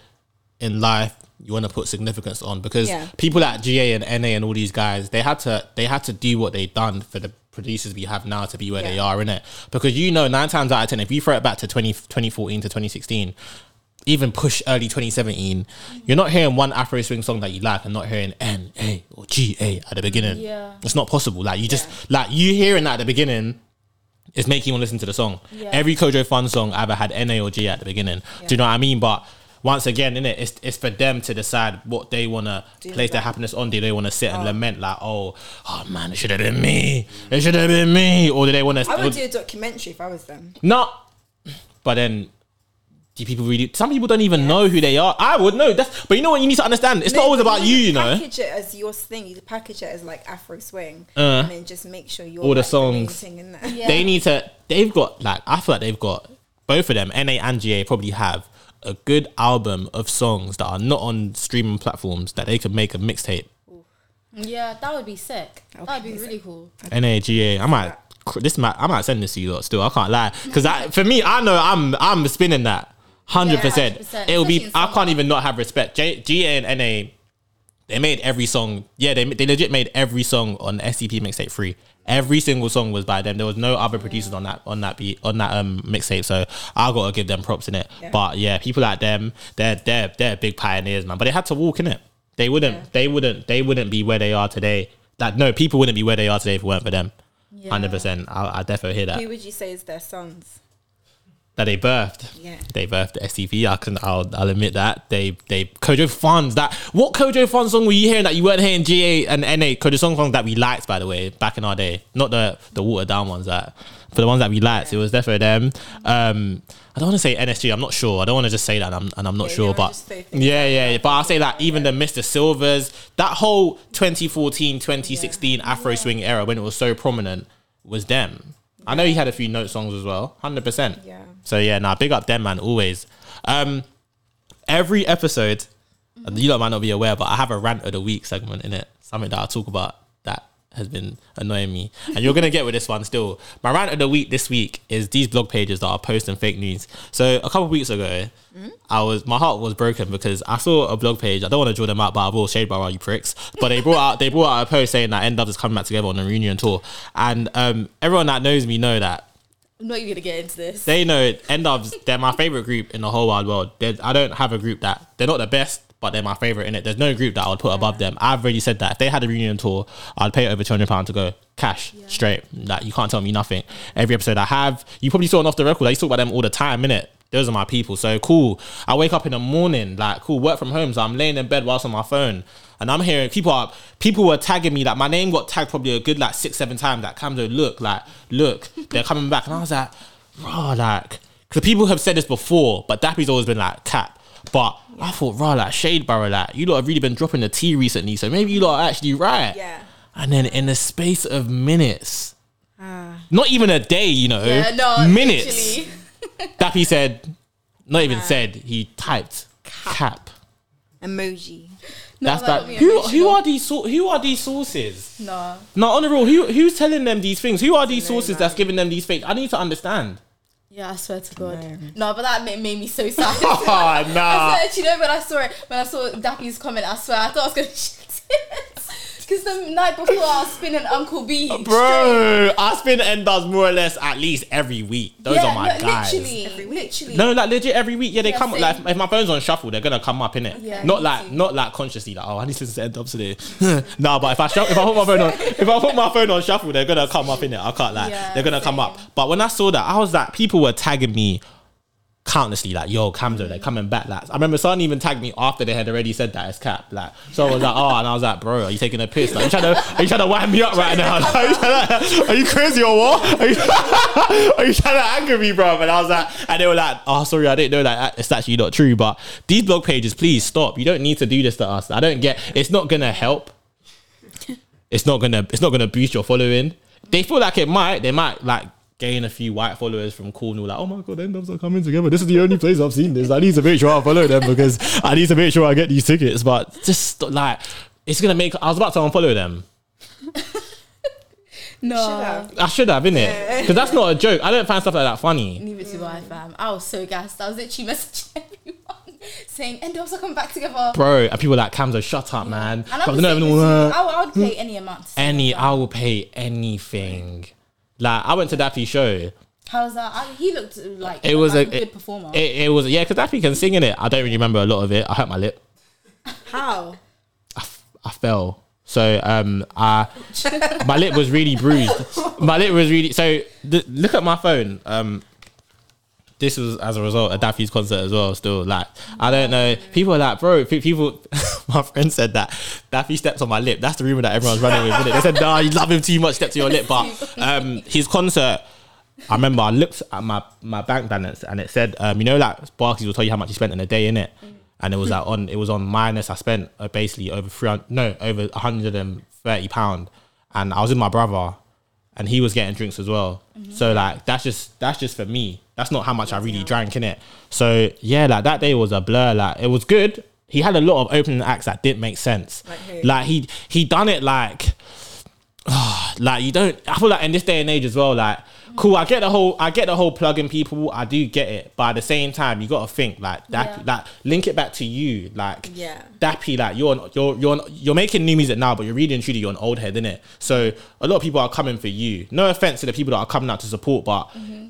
in life you want to put significance on, because yeah. people like G A and N A and all these guys, they had to they had to do what they done for the producers we have now to be where yeah. they are, innit? Because you know, nine times out of ten, if you throw it back to twenty, twenty fourteen to twenty sixteen, even push early twenty seventeen, mm-hmm. you're not hearing one Afro Swing song that you like and not hearing N A or G A at the beginning. Yeah. It's not possible. Like you just yeah. like you hearing that at the beginning, it's making you want to listen to the song. Yeah. Every Kojo Funds song either had N A or G at the beginning. Yeah. Do you know what I mean? But once again, innit, it's it's for them to decide what they want to place their happiness on. Do they want to sit oh. and lament like, oh, oh man, it should have been me. It should have been me. Or do they want to... I would, would do a documentary if I was them. No. But then... Do people really? Some people don't even yeah. know who they are. I would know. That's, but you know what? You need to understand. It's no, not always about you. You know. Package it as your thing. You package it as like Afro swing, uh, and then just make sure you're all the like, songs. In that. Yeah. They need to. They've got like. I feel like they've got both of them. N A and G A probably have a good album of songs that are not on streaming platforms that they could make a mixtape. Yeah, that would be sick. That would That'd be, be really cool. N A, G A. I might. This might. I might send this to you lot still. I can't lie, because for me, I know I'm. I'm spinning that. one hundred percent It'll be, I can't even not have respect. G A and N A, they made every song. Yeah, they they legit made every song on S C P mixtape free. Every single song was by them. There was no other producers yeah. on that on that beat on that um mixtape. So I gotta give them props in it. Yeah. But yeah, people like them, they're they're they're big pioneers, man. But they had to walk in it. They wouldn't yeah. they wouldn't they wouldn't be where they are today. Like no, people wouldn't be where they are today if it weren't for them. Yeah. one hundred percent I, I definitely hear that. Who would you say is their sons? That they birthed, yeah. They birthed the S C P. I can, I'll, I'll admit that they, they Kojo Funds. That what Kojo Funds song were you hearing that you weren't hearing G A and N A? Kojo song songs that we liked, by the way, back in our day, not the the watered down ones. That for the ones that we liked, yeah. it was definitely them. Um, I don't want to say N S G. I'm not sure. I don't want to just say that. And I'm, and I'm not yeah, sure, but yeah, yeah, yeah. But I'll say that even yeah. the Mister Silvers, that whole twenty fourteen, twenty sixteen yeah. Afro yeah. swing era when it was so prominent, was them. I know he had a few note songs as well, one hundred percent. Yeah. So yeah, nah, big up them, man, always. Um, every episode, mm-hmm. you lot might not be aware, but I have a rant of the week segment in it. Something that I talk about that has been annoying me. And you're going to get with this one still. My rant of the week this week is these blog pages that are posting fake news. So a couple of weeks ago, mm-hmm. I was my heart was broken because I saw a blog page. I don't want to draw them out, but I will shade bar, you pricks. But they brought out they brought out a post saying that N-Dubz is coming back together on a reunion tour. And um, everyone that knows me know that. I'm not even going to get into this. They know it. N-Dubz, they're my favourite group in the whole wide world. They're, I don't have a group that... They're not the best, but they're my favourite in it. There's no group that I would put yeah. above them. I've already said that. If they had a reunion tour, I'd pay over two hundred pounds to go. Cash, yeah. straight. Like, you can't tell me nothing. Every episode I have... You probably saw an Off The Record. I used to talk about them all the time, innit? Those are my people. So, cool. I wake up in the morning, like, cool, work from home. So, I'm laying in bed whilst on my phone. And I'm hearing people are, people were tagging me. Like, my name got tagged probably a good, like, six, seven times. Like, Kamzo, look, like, look, they're coming back. And I was like, raw, like, because people have said this before, but Dappy's always been like, cap. But yeah. I thought, raw, like, shade barrel, like, you lot have really been dropping the tea recently. So maybe you lot are actually right. Yeah. And then in the space of minutes, uh, not even a day, you know, yeah, no, minutes. Literally. Dappy said, not even um, said, he typed cap, cap. Emoji. No, that's that. Who who are these who are these sources? No. No, on the rule, who who's telling them these things? Who are these sources that's giving them these fakes? I need to understand. Yeah, I swear to God. No, no but that made, made me so sad. Oh, no. I swear, do you know, when I saw it, when I saw Dappy's comment, I swear, I thought I was going to shit it. Because the night before, I was spinning Uncle B. Bro, straight. I spin N-Dubz more or less at least every week. Those yeah, are my no, guys. Literally, every week. Literally. No, like legit every week. Yeah, they yeah, come up. Like, if my phone's on shuffle, they're going to come up, innit? Yeah, not like too. Not like consciously, like, oh, I need to listen to N-Dubz today. Nah, but if I, shuff- if, I put my phone on, if I put my phone on shuffle, they're going to come up, innit? I can't like, yeah, they're going to come up. But when I saw that, I was like, people were tagging me countlessly, like, yo, Kamzo, they're coming back. Like, I remember someone even tagged me after they had already said that it's cap. Like, so I was like, oh, and I was like, bro, are you taking a piss? Like, are you trying to, are you trying to wind me up right now? Like, are, you to, like, are you crazy or what? Are you, are you trying to anger me, bro? And I was like, and they were like, oh, sorry, I didn't know that. It's actually not true. But these blog pages, please stop. You don't need to do this to us. I don't get. It's not gonna help. It's not gonna. It's not gonna boost your following. They feel like it might. They might like. Gain a few white followers from Cornwall, like, oh my God, N-Dubz are coming together. This is the only place I've seen this. I need to make sure I follow them because I need to make sure I get these tickets. But just like, it's going to make, I was about to unfollow them. No. Should've. I should have, innit? Because that's not a joke. I don't find stuff like that funny. Neither do I, fam. I was so gassed. I was literally messaging everyone saying, N-Dubz are coming back together. Bro, and people like, Kamzo, shut up, yeah. man. And I, no, no, no. I, I would pay any amount. Any, I will pay anything. Like, I went to Dappy's show. How was that? I, he looked like, it was like a, a good performer. It, it was, yeah, because Dappy can sing in it. I don't really remember a lot of it. I hurt my lip. How? I, I fell. So, um, I, my lip was really bruised. My lip was really, so th- look at my phone. Um, this was as a result of Dappy's concert as well, still. Like, I don't know. People are like, bro, people, my friend said that Dappy steps on my lip. That's the rumor that everyone's running with, isn't it? They said, nah, you love him too much, step to your lip. But um, his concert, I remember I looked at my, my bank balance and it said, um, you know, like Barclays will tell you how much you spent in a day, innit? And it was like on, it was on minus, I spent uh, basically over three hundred, no, over one hundred thirty pounds. And I was with my brother and he was getting drinks as well. Mm-hmm. So like, that's just, that's just for me. That's not how much I really drank, innit? So, yeah, like, that day was a blur. Like, it was good. He had a lot of opening acts that didn't make sense. Like, who? Like he he done it, like... Uh, like, you don't... I feel like in this day and age as well, like... Cool, I get the whole... I get the whole plugging people. I do get it. But at the same time, you got to think, like... Dappy, yeah. Like, link it back to you. Like, yeah. Dappy, like, you're, an, you're, you're, an, you're making new music now, but you're really and truly, you're an old head, innit? So, a lot of people are coming for you. No offense to the people that are coming out to support, but... Mm-hmm.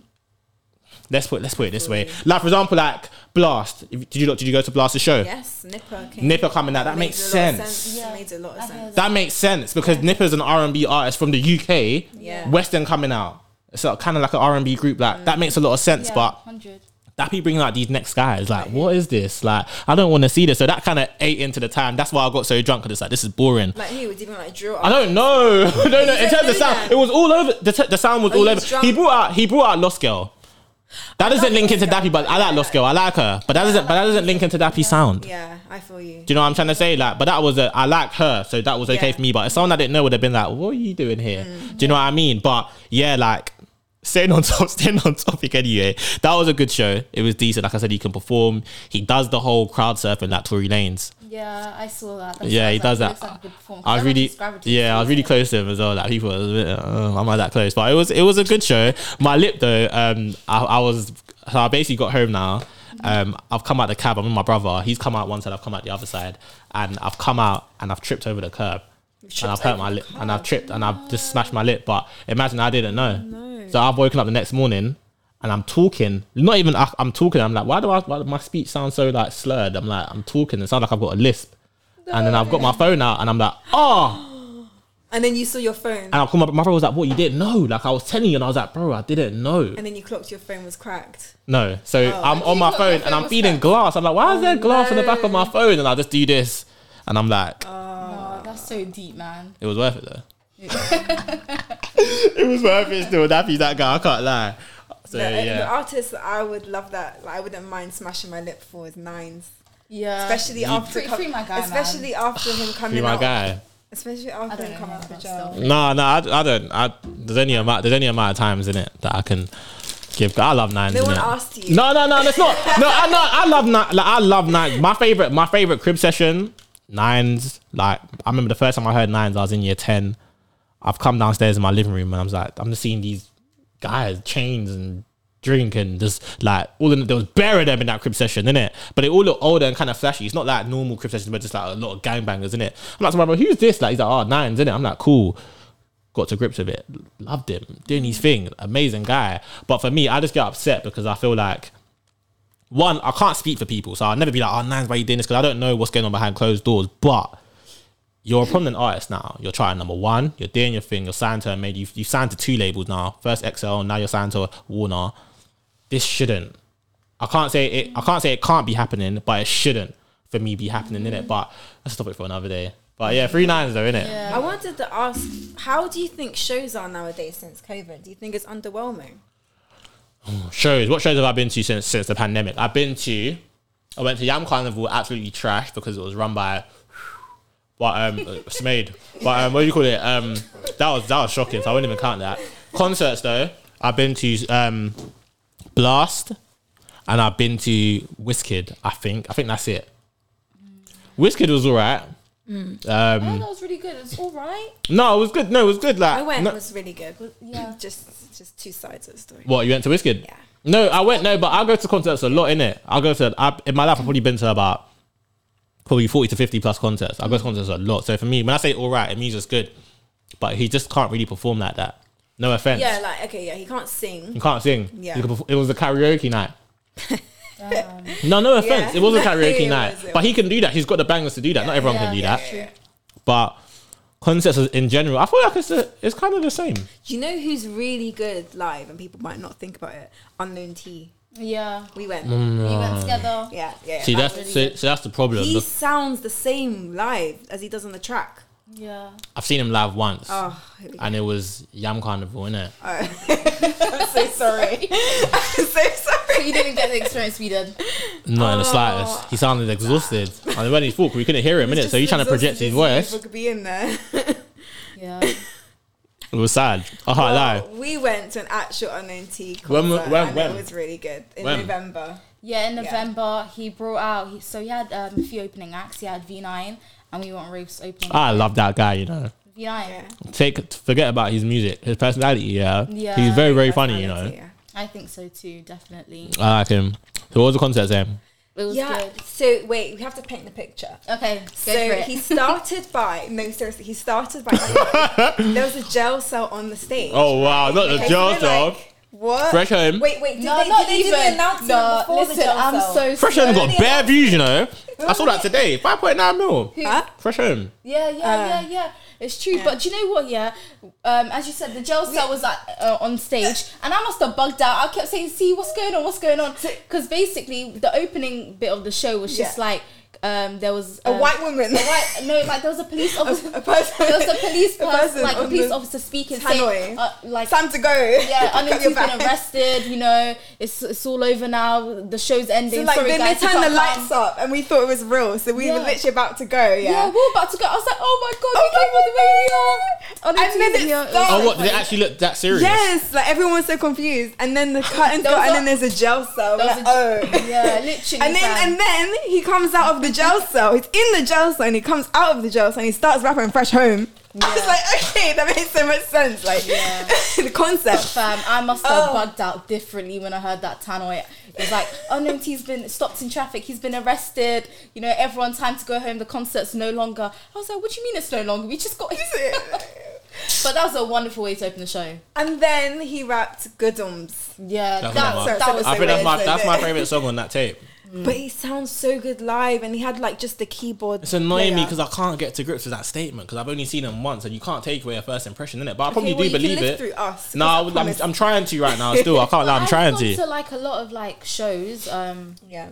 Let's put let's put it this way. Like, for example, like Blast. Did you look, did you go to Blast's show? Yes, Nipper. Came. Nipper coming out. That makes sense. Yeah, made a lot of sense. That makes sense because yeah. Nipper's an R and B artist from the U K. Yeah. Western coming out. It's like, kind of like an R and B group. Like mm. that makes a lot of sense. Yeah, but one hundred Dappy bringing out these next guys. Like, what is this? Like, I don't want to see this. So that kind of ate into the time. That's why I got so drunk. Cause it's like, this is boring. Like, he was even like drill. I don't know. no, no. no in terms of sound, that. It was all over. The, t- the sound was oh, all over. Drunk. He brought out. He brought out Lost Girl. That doesn't link into Dappy, but I like Lost Girl. I like her, but that doesn't. But that doesn't link into Dappy's sound. Yeah, I feel you. Do you know what I'm trying to say? Like, but that was a. I like her, so that was okay yeah. for me. But if someone I didn't know would have been like, "What are you doing here?" Mm, do you know yeah. what I mean? But yeah, like staying on top, staying on topic anyway. That was a good show. It was decent. Like I said, he can perform. He does the whole crowd surfing like Tory Lanez. Yeah, I saw that. That's yeah, he does like, that. Like I was really, yeah, I was really close to him as well. Like people, was a bit, oh, am I that close? But it was, it was a good show. My lip though, um, I, I was, so I basically got home now. Um, I've come out the cab. I'm with my brother. He's come out one side. I've come out the other side, and I've come out and I've tripped over the curb, and I've hurt my lip, and I've tripped, and I've just smashed my lip. But imagine I didn't know. No. So I've woken up the next morning. And I'm talking, not even, I, I'm talking, I'm like, why do I, why do my speech sound so like slurred? I'm like, I'm talking, it sounds like I've got a lisp. No. And then I've got my phone out and I'm like, oh. And then you saw your phone. And I called my, my brother was like, what, you didn't know? Like I was telling you and I was like, bro, I didn't know. And then you clocked your phone was cracked. No, so oh, I'm on my phone, phone and I'm feeling cracked. Glass. I'm like, why is there oh, glass on no. the back of my phone? And I just do this. And I'm like. Oh, no, that's so deep, man. It was worth it though. It was worth it still. Dappy, that guy, I can't lie. So, the, yeah. the artist I would love that like, I wouldn't mind smashing my lip for is Nines. Yeah, especially yeah. after free, free my guy, especially man. After him coming free my out, guy. Especially after him coming out of jail. No, no, I, I don't. I, there's only amount. There's only amount of times in it that I can give. I love Nines. No one asked you. No, no, no. That's not. No, I know. I love Nines. Like, I love Nines. My favorite. My favorite crib session. Nines. Like I remember the first time I heard Nines, I was in year ten. I've come downstairs in my living room and I was like, I'm just seeing these guys, chains and drinking, just like all in, there was bare of them in that crib session, innit? But they all look older and kind of flashy. It's not like normal crib sessions, but just like a lot of gangbangers, innit? I'm like, to my brother, who's this? Like, he's like, oh, Nines, innit? I'm like, cool. Got to grips with it. Loved him. Doing his thing. Amazing guy. But for me, I just get upset because I feel like, one, I can't speak for people, so I'll never be like, oh, Nines, why are you doing this? Because I don't know what's going on behind closed doors. But you're a prominent artist now. You're trying, number one. You're doing your thing. You're signed to a major. You've, you've signed to two labels now. First X L, now you're signed to Warner. This shouldn't. I can't say it. I can't say it can't be happening, but it shouldn't for me be happening, mm-hmm. innit? But let's stop it for another day. But yeah, three nines though, innit? Yeah. I wanted to ask, how do you think shows are nowadays since COVID? Do you think it's underwhelming? Shows. What shows have I been to since since the pandemic? I've been to, I went to Yam Carnival, absolutely trashed because it was run by, but um, it's made. But um, what do you call it? Um, that was that was shocking. So I wouldn't even count that. Concerts though, I've been to um, Blast, and I've been to Wizkid. I think I think that's it. Wizkid was alright. Mm. Um, oh, that was really good. It's all right. No, it was good. No, it was good. Like I went, no, it was really good. Yeah, just just two sides of the story. What, you went to Wizkid? Yeah. No, I went. No, but I go to concerts a lot, innit? I go to I, in my life. I've probably been to about probably forty to fifty plus concerts. I go to concerts a lot. So for me, when I say all right, it means it's good. But he just can't really perform like that. No offense. Yeah, like okay, yeah, he can't sing. He can't sing. Yeah, he could perform, it was a karaoke night. Um, no, no offense. Yeah. It was a karaoke it night, was, but was. He can do that. He's got the bangers to do that. Yeah. Not everyone yeah, can do yeah, that. Yeah, yeah. But concerts in general, I feel like it's a, it's kind of the same. Do you know who's really good live and people might not think about it? Unknown T. Yeah, we went. Mm. We went together. Yeah, yeah. See, that's that's really so, so that's the problem. He the, sounds the same live as he does on the track. Yeah, I've seen him live once, oh, and it was Yam Carnival, innit? Oh. I'm so sorry. I'm so sorry. So you didn't get the experience we did. Not oh. in the slightest. He sounded exhausted, and when he spoke, we couldn't hear him, innit? So he's trying to project his voice. People could be in there. Yeah, it was sad. I can't lie. We went to an actual Unknown T concert, when, when, and when? It was really good in when? November. Yeah, in November yeah. he brought out. He, so he had um, a few opening acts. He had V nine. And we want Roof's opening. I love that guy, you know. Yeah. Take forget about his music, his personality. Yeah, yeah. He's very, very funny, you know. Yeah. I think so too, definitely. I like him. So what was the concert, Sam? It was yeah. good. So wait, we have to paint the picture. Okay. So go for it. he started by no seriously, he started by there was a jail cell on the stage. Oh wow, not okay, the jail so cell. Like, what? Fresh Home. Wait, wait. Did no, they, not did even. They do the announcement no, before listen, the jail I'm cell? So Fresh Home got bare views, you know. I saw that today. five point nine mil. Huh? Fresh Home. Yeah, yeah, uh, yeah, yeah. It's true. Yeah. But do you know what, yeah? Um, as you said, the jail cell was like, uh, on stage. And I must have bugged out. I kept saying, see, what's going on? What's going on? Because basically, the opening bit of the show was just yeah. like, um, there was... Um, a white woman. A white, no, like, there was a police officer. A, a person. There was a police person, a person like, a police officer speaking. Hanoi. Uh, like, time to go. Yeah, Unknown's been arrested, you know. It's it's all over now. The show's ending. So, like, Sorry, then guys, they turned the lights up and we thought it was real. So, we yeah. were literally about to go, yeah. Yeah, we were about to go. I was like, oh, my God, oh we my came God. all the way here. Oh, and then it here. Oh, what? Did it actually look that serious? Yes. Like, everyone was so confused. And then the curtains got, and then there's a jail cell. Like, oh. Yeah, literally. And then And then he comes out of the jail cell, he's in the jail cell and he comes out of the jail cell and he starts rapping Fresh Home. Yeah. I was like, okay, that makes so much sense. Like, yeah. The concept. Fam, I must have oh. bugged out differently when I heard that Tannoy. It's like, oh no, he's been stopped in traffic, he's been arrested, you know, everyone time to go home, the concert's no longer. I was like, what do you mean it's no longer? We just got here. But that was a wonderful way to open the show. And then he rapped Goodoms. Yeah, that, that, sorry, that was I so think weird, that's my so that's my favourite song on that tape. Mm. But he sounds so good live, and he had like just the keyboard. It's annoying player. me because I can't get to grips with that statement because I've only seen him once, and you can't take away a first impression, innit? But I okay, probably well, do believe it. Through us, no, I I I'm, I'm trying to right now. Still, I can't. Well, I'm I've trying to. To like a lot of like shows, um, yeah,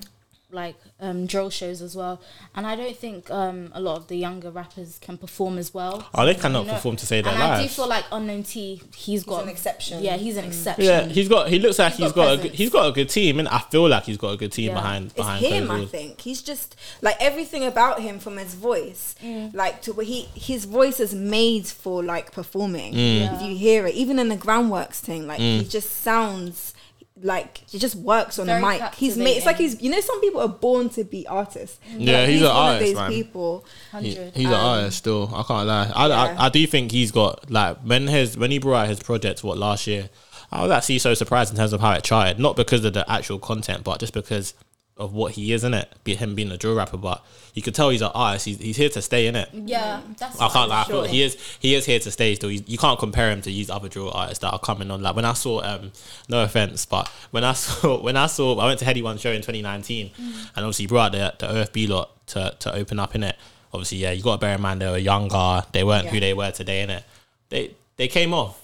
like um, drill shows as well, and I don't think um, a lot of the younger rappers can perform as well. Oh, they cannot you know? perform to save their and lives. I do feel like Unknown T, he's got he's an exception. Yeah, he's an exception. Yeah, he's got. He looks like he's, he's got. got a good, he's got a good team, and I feel like he's got a good team yeah. behind. behind It's him, I think. He's just like everything about him, from his voice, mm. like to where he his voice is made for like performing. Mm. Yeah. If you hear it, even in the Groundworks thing, like mm. he just sounds. Like he just works on Very a mic. He's made. It's like he's. You know, some people are born to be artists. Yeah, like he's, he's an one artist. Of those man. People. He, he's um, an artist. Still, I can't lie. I, yeah. I I do think he's got like when his when he brought out his project what last year. I was actually so surprised in terms of how it charted, not because of the actual content, but just because of what he is, innit? Be him being a drill rapper, but you could tell he's an artist. He's, he's here to stay, innit? Yeah, that's. I can't lie. Sure. I feel he is. He is here to stay. Still, he's, you can't compare him to these other drill artists that are coming on. Like when I saw, um, no offense, but when I saw, when I saw, I went to Heady One show in twenty nineteen, mm. and obviously he brought the the O F B lot to to open up, innit? Obviously, yeah, you got to bear in mind they were younger. They weren't yeah. who they were today, innit? They they came off.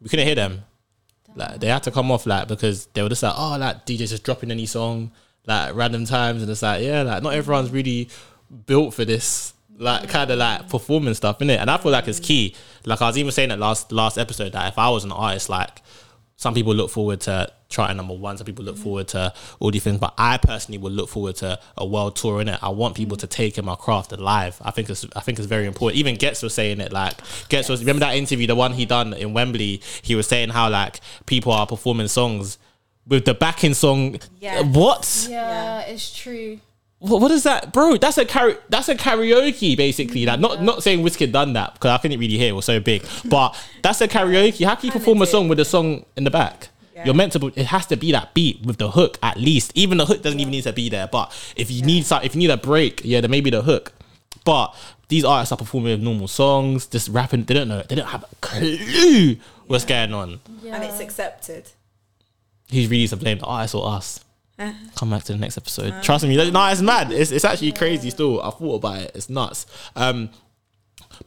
We couldn't hear them. Damn. Like they had to come off, like because they were just like, oh, like D J's just dropping any song. Like random times, and it's like, yeah, like not everyone's really built for this, like kind of like performing stuff, innit? And I feel like it's key. Like I was even saying that last last episode that if I was an artist, like some people look forward to charting number one, some people look mm-hmm. forward to all these things, but I personally would look forward to a world tour, innit? I want people mm-hmm. to take in my craft alive. I think it's I think it's very important. Even Getz was saying it, like Getz was, remember that interview, the one he done in Wembley? He was saying how like people are performing songs with the backing song, yes. what? Yeah, it's true. What, what is that, bro? That's a karaoke. That's a karaoke, basically. Yeah. Like, not not saying Wizkid done that because I couldn't really hear. It was so big, but that's a karaoke. How can you perform a song with a song in the back? Yeah. You're meant to. It has to be that beat with the hook at least. Even the hook doesn't yeah. even need to be there. But if you yeah. need some, if you need a break, yeah, then maybe the hook. But these artists are performing with normal songs, just rapping. They don't know. They don't have a clue what's yeah. going on, yeah. and it's accepted. He's really to blame, the artist or us. Come back to the next episode. Um, Trust me. No, it's mad. It's it's actually yeah. crazy still. I thought about it. It's nuts. Um,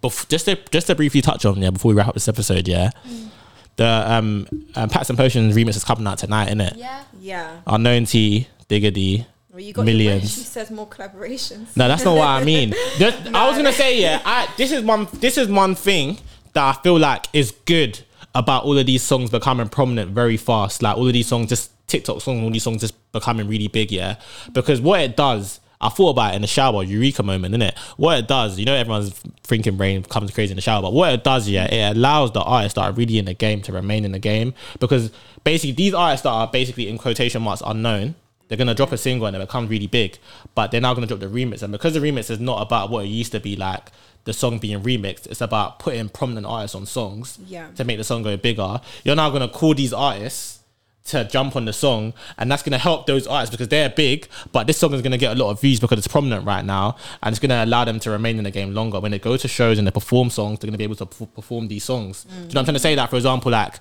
but just to just to briefly touch on, yeah, before we wrap up this episode, yeah. Mm. The um, um Pats and Potions remix is coming out tonight, isn't it? Yeah. Yeah. Unknown T, Dig Dat. Well, you got Millions. She says more collaborations. No, that's not what I mean. Just, no. I was gonna say, yeah, I this is one this is one thing that I feel like is good about all of these songs becoming prominent very fast. Like all of these songs, just TikTok songs, all these songs just becoming really big, yeah? Because what it does, I thought about it in the shower, eureka moment, innit? What it does, you know, everyone's thinking brain comes crazy in the shower, but what it does, yeah, it allows the artists that are really in the game to remain in the game, because basically these artists that are basically in quotation marks unknown, they're going to drop a single and it becomes really big, but they're now going to drop the remix. And because the remix is not about what it used to be, like the song being remixed, it's about putting prominent artists on songs yeah. to make the song go bigger. You're now going to call these artists to jump on the song, and that's going to help those artists because they're big, but this song is going to get a lot of views because it's prominent right now, and it's going to allow them to remain in the game longer. When they go to shows and they perform songs, they're going to be able to p- perform these songs. Mm. Do you know what I'm trying to say? That, for example, like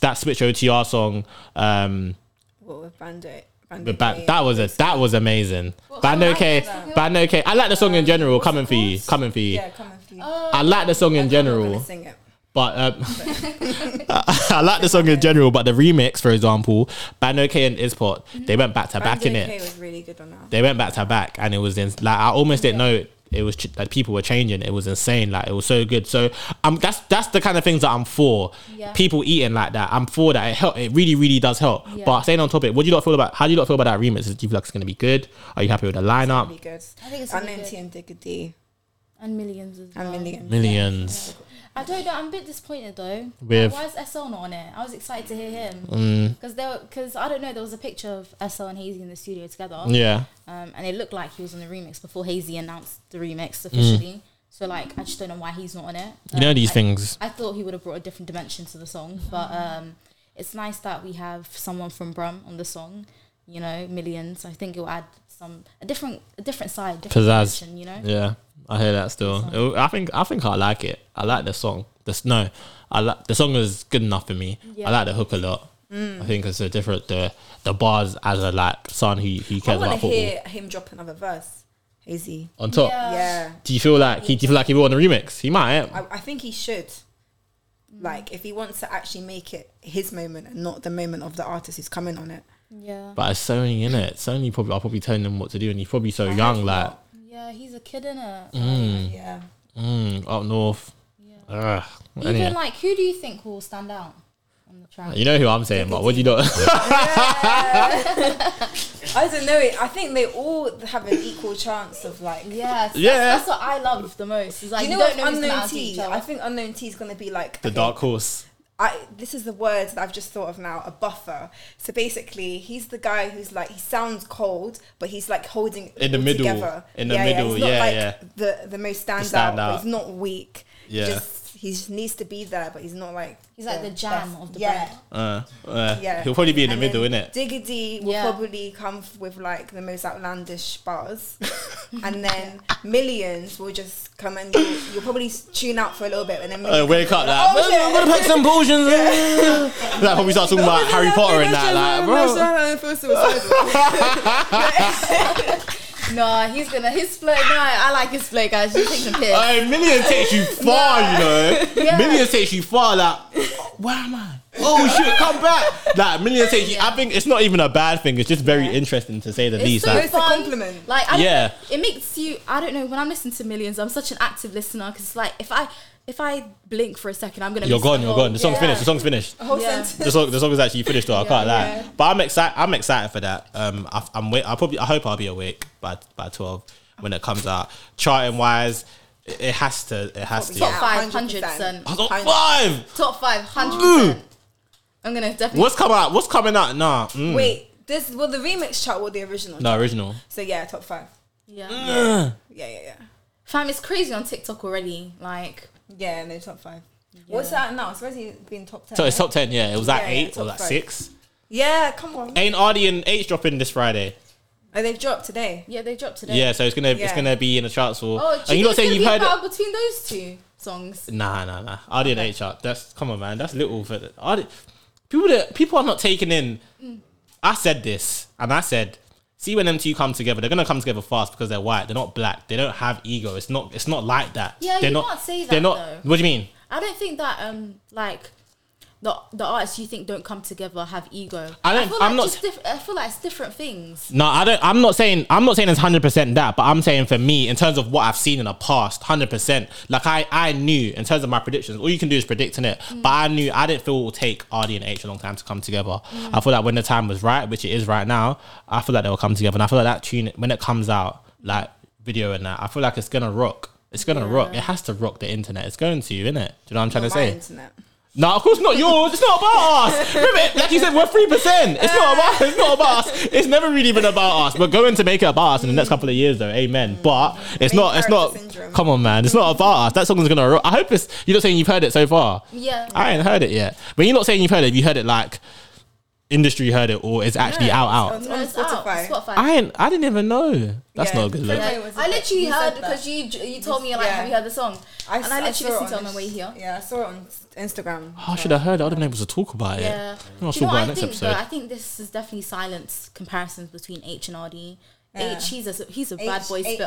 that Switch O T R song. Um, what with Bandit? But ba- that was a that was amazing. Well, Bandokay, like Bandokay. I like the song in general. What's coming for you, coming for you. Yeah, coming for you. Oh, I like the song in general, sing it. but um, I like the song in general. But the remix, for example, Bandokay and Ispot, mm-hmm. they went back to back in it. Bandokay was really good on that. They went back to back, and it was in, like I almost didn't yeah. know it was ch- like people were changing. It was insane. Like it was so good. So um, that's that's the kind of things that I'm for. Yeah. People eating like that. I'm for that. It help. It really, really does help. Yeah. But staying on topic, what do you lot feel about? How do you lot feel about that remix? Do you feel like it's going to be good? Are you happy with the lineup? It's gonna be good. I think it's gonna be good. And Dig Dat. And Millions as well. And Millions. Millions. Yeah. I don't know. I'm a bit disappointed though. With like, why is S L not on it? I was excited to hear him because mm. there, because I don't know. There was a picture of S L and Hazy in the studio together. Yeah. Um, and it looked like he was on the remix before Hazy announced the remix officially. Mm. So like, I just don't know why he's not on it. Um, you know these I, things. I thought he would have brought a different dimension to the song, but um, it's nice that we have someone from Brum on the song. You know, Millions. I think it'll add some a different, a different side, different dimension. You know. Yeah. I hear that still. I think I think I like it. I like the song. The no, I like the song is good enough for me. Yeah. I like the hook a lot. Mm. I think it's a different the the bars as a like son who who cares about football. I want to hear him drop another verse. Hazy on top. Yeah. yeah. Do you feel like he? Do you feel like he will on the remix? He might. I, I think he should. Like if he wants to actually make it his moment and not the moment of the artist who's coming on it. Yeah. But it's Sony in it. Sony probably. I'll probably tell him what to do, and he's probably so I young. Like. Not. Yeah, he's a kid, innit? Mm. Yeah. Mm, up north. Yeah. Ugh, even like, who do you think will stand out on the track? You know who I'm saying, but what do you know? Yeah. I don't know. I think they all have an equal chance of like... Yeah, that's, yeah. that's what I love the most. Is like, do you know, you don't know Unknown T? I think Unknown T is going to be like... The okay, dark horse. I, this is the word that I've just thought of now, a buffer. So basically, he's the guy who's like, he sounds cold, but he's like holding in the middle, together. In the yeah, middle, yeah, yeah. He's not yeah, like yeah. The, the most standout, stand but he's not weak. Yeah. He just, he just needs to be there, but he's not like... He's the like the jam best. Of the yeah. bread. Uh, uh, yeah. He'll probably be in the and middle, innit? Diggity will yeah. probably come with like the most outlandish bars. And then Millions will just come and you'll, you'll probably tune out for a little bit. And then uh, wake up like, oh, I'm going to pack some portions. Like when we start talking about Harry Potter and that, like, bro. No, he's gonna his flow. No, I like his flow, guys. You take the piss. Uh, Millions takes you far, no. you know. Yeah. Millions takes you far. Like, where am I? Oh shit, come back! Like, Millions takes you. Yeah. I think it's not even a bad thing. It's just very yeah. interesting to say the it's least. So like. It's a compliment. Like, I yeah, know, it makes you. I don't know. When I'm listening to Millions, I'm such an active listener because, like, if I if I blink for a second, I'm gonna. You're gone. You're gone. The song's yeah. finished. The song's finished. A whole yeah. sentence. The song. The song is actually finished. Though I yeah, can't lie. Yeah. But I'm excited. I'm excited for that. Um, I, I'm. Wait, I probably. I hope I'll be awake by by twelve when it comes out. Charting wise, it, it has to. It has top to. Top five, hundred percent. Top five. Top five, hundred percent. I'm gonna definitely. What's coming out? What's coming out? Nah. Mm. Wait. This will the remix chart or the original? No, chart? Original. So yeah, top five. Yeah. Mm. Yeah, yeah, yeah. Fam, it's crazy on TikTok already. Like. Yeah, and no, top five. Yeah. What's that now? It's supposed to be in top ten. So it's right? top ten. Yeah, it was like yeah, eight yeah, or like five. six. Yeah, come on. Ain't Ardee and H dropping this Friday? Oh, they've dropped today. Yeah, they dropped today. Yeah, so it's gonna yeah. it's gonna be in the charts for. Oh, and you not saying you've heard it between those two songs? Nah, nah, nah. Ardee okay. and H are. That's come on, man. That's little for Ardee. People that people are not taking in. Mm. I said this, and I said, see when them two come together, they're gonna come together fast because they're white. They're not black. They don't have ego. It's not. It's not like that. Yeah, they're you not, can't say that. They're not. Though. What do you mean? I don't think that um like the the artists you think don't come together have ego. I don't. I feel I'm like not. Just diff- I feel like it's different things. No, I don't. I'm not saying. I'm not saying it's one hundred percent that. But I'm saying for me, in terms of what I've seen in the past, one hundred percent. Like I, I knew in terms of my predictions. All you can do is predict in it. Mm. But I knew I didn't feel it would take Ardee and H a long time to come together. Mm. I feel like when the time was right, which it is right now, I feel like they'll come together. And I feel like that tune when it comes out, like video and that, I feel like it's gonna rock. It's gonna yeah. rock. It has to rock the internet. It's going to, innit? Do you know what I'm trying not to say? Internet. No, nah, of course not yours. It's not about us. Remember, like you said, we're three percent. It's not about. It's not about us. It's never really been about us. We're going to make it about us in the next couple of years, though. Amen. Mm. But it's Main not. It's not. Syndrome. Come on, man. It's not about us. That song's gonna rock. I hope it's. You're not saying you've heard it so far. Yeah. I ain't heard it yet. But you're not saying you've heard it. Have you heard it like industry heard it, or it's actually no, out out? No, it's Spotify. Out. Spotify. I ain't. I didn't even know. That's yeah, not a good look. Yeah, I literally heard because you you told me like, yeah. have you heard the song? I, and I literally I listened it to it on my way here. Yeah, I saw it on Instagram. Oh, I should have heard it. I wouldn't have been able to talk about yeah. it. Yeah. I'll talk about it next think, episode. Though, I think this is definitely silence comparisons between H and Ardee. Yeah. H, he's a, he's a H, bad boy H spitter.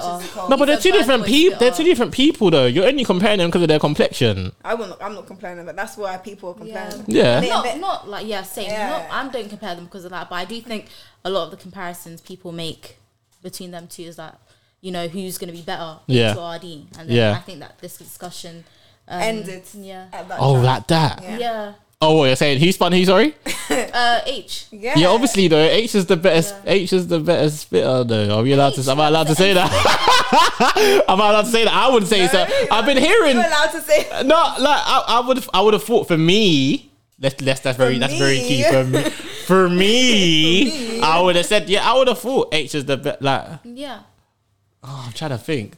No, but he's they're two different people. They're two different people, though. You're only comparing them because of their complexion. I will not, I'm not complaining, but that's why people are comparing. Yeah. yeah. They, not, they, not like, yeah, same. Yeah. Not, I don't compare them because of that, but I do think a lot of the comparisons people make between them two is that, you know, who's going to be better yeah. to Ardee. And then yeah. I think that this discussion... Um, ended yeah at that oh time. Like that yeah, yeah. Oh, what you're saying, who spun who, sorry? uh H yeah yeah obviously though H is the best yeah. H is the better spitter though. Are we allowed H to am I allowed to say that? Am I allowed to say that? I would say no, so I've not, been hearing allowed to say no like I, I would I would have thought for me let's let's that's for very me. That's very key for me for me, for me. I would have said yeah I would have thought H is the best like yeah oh I'm trying to think.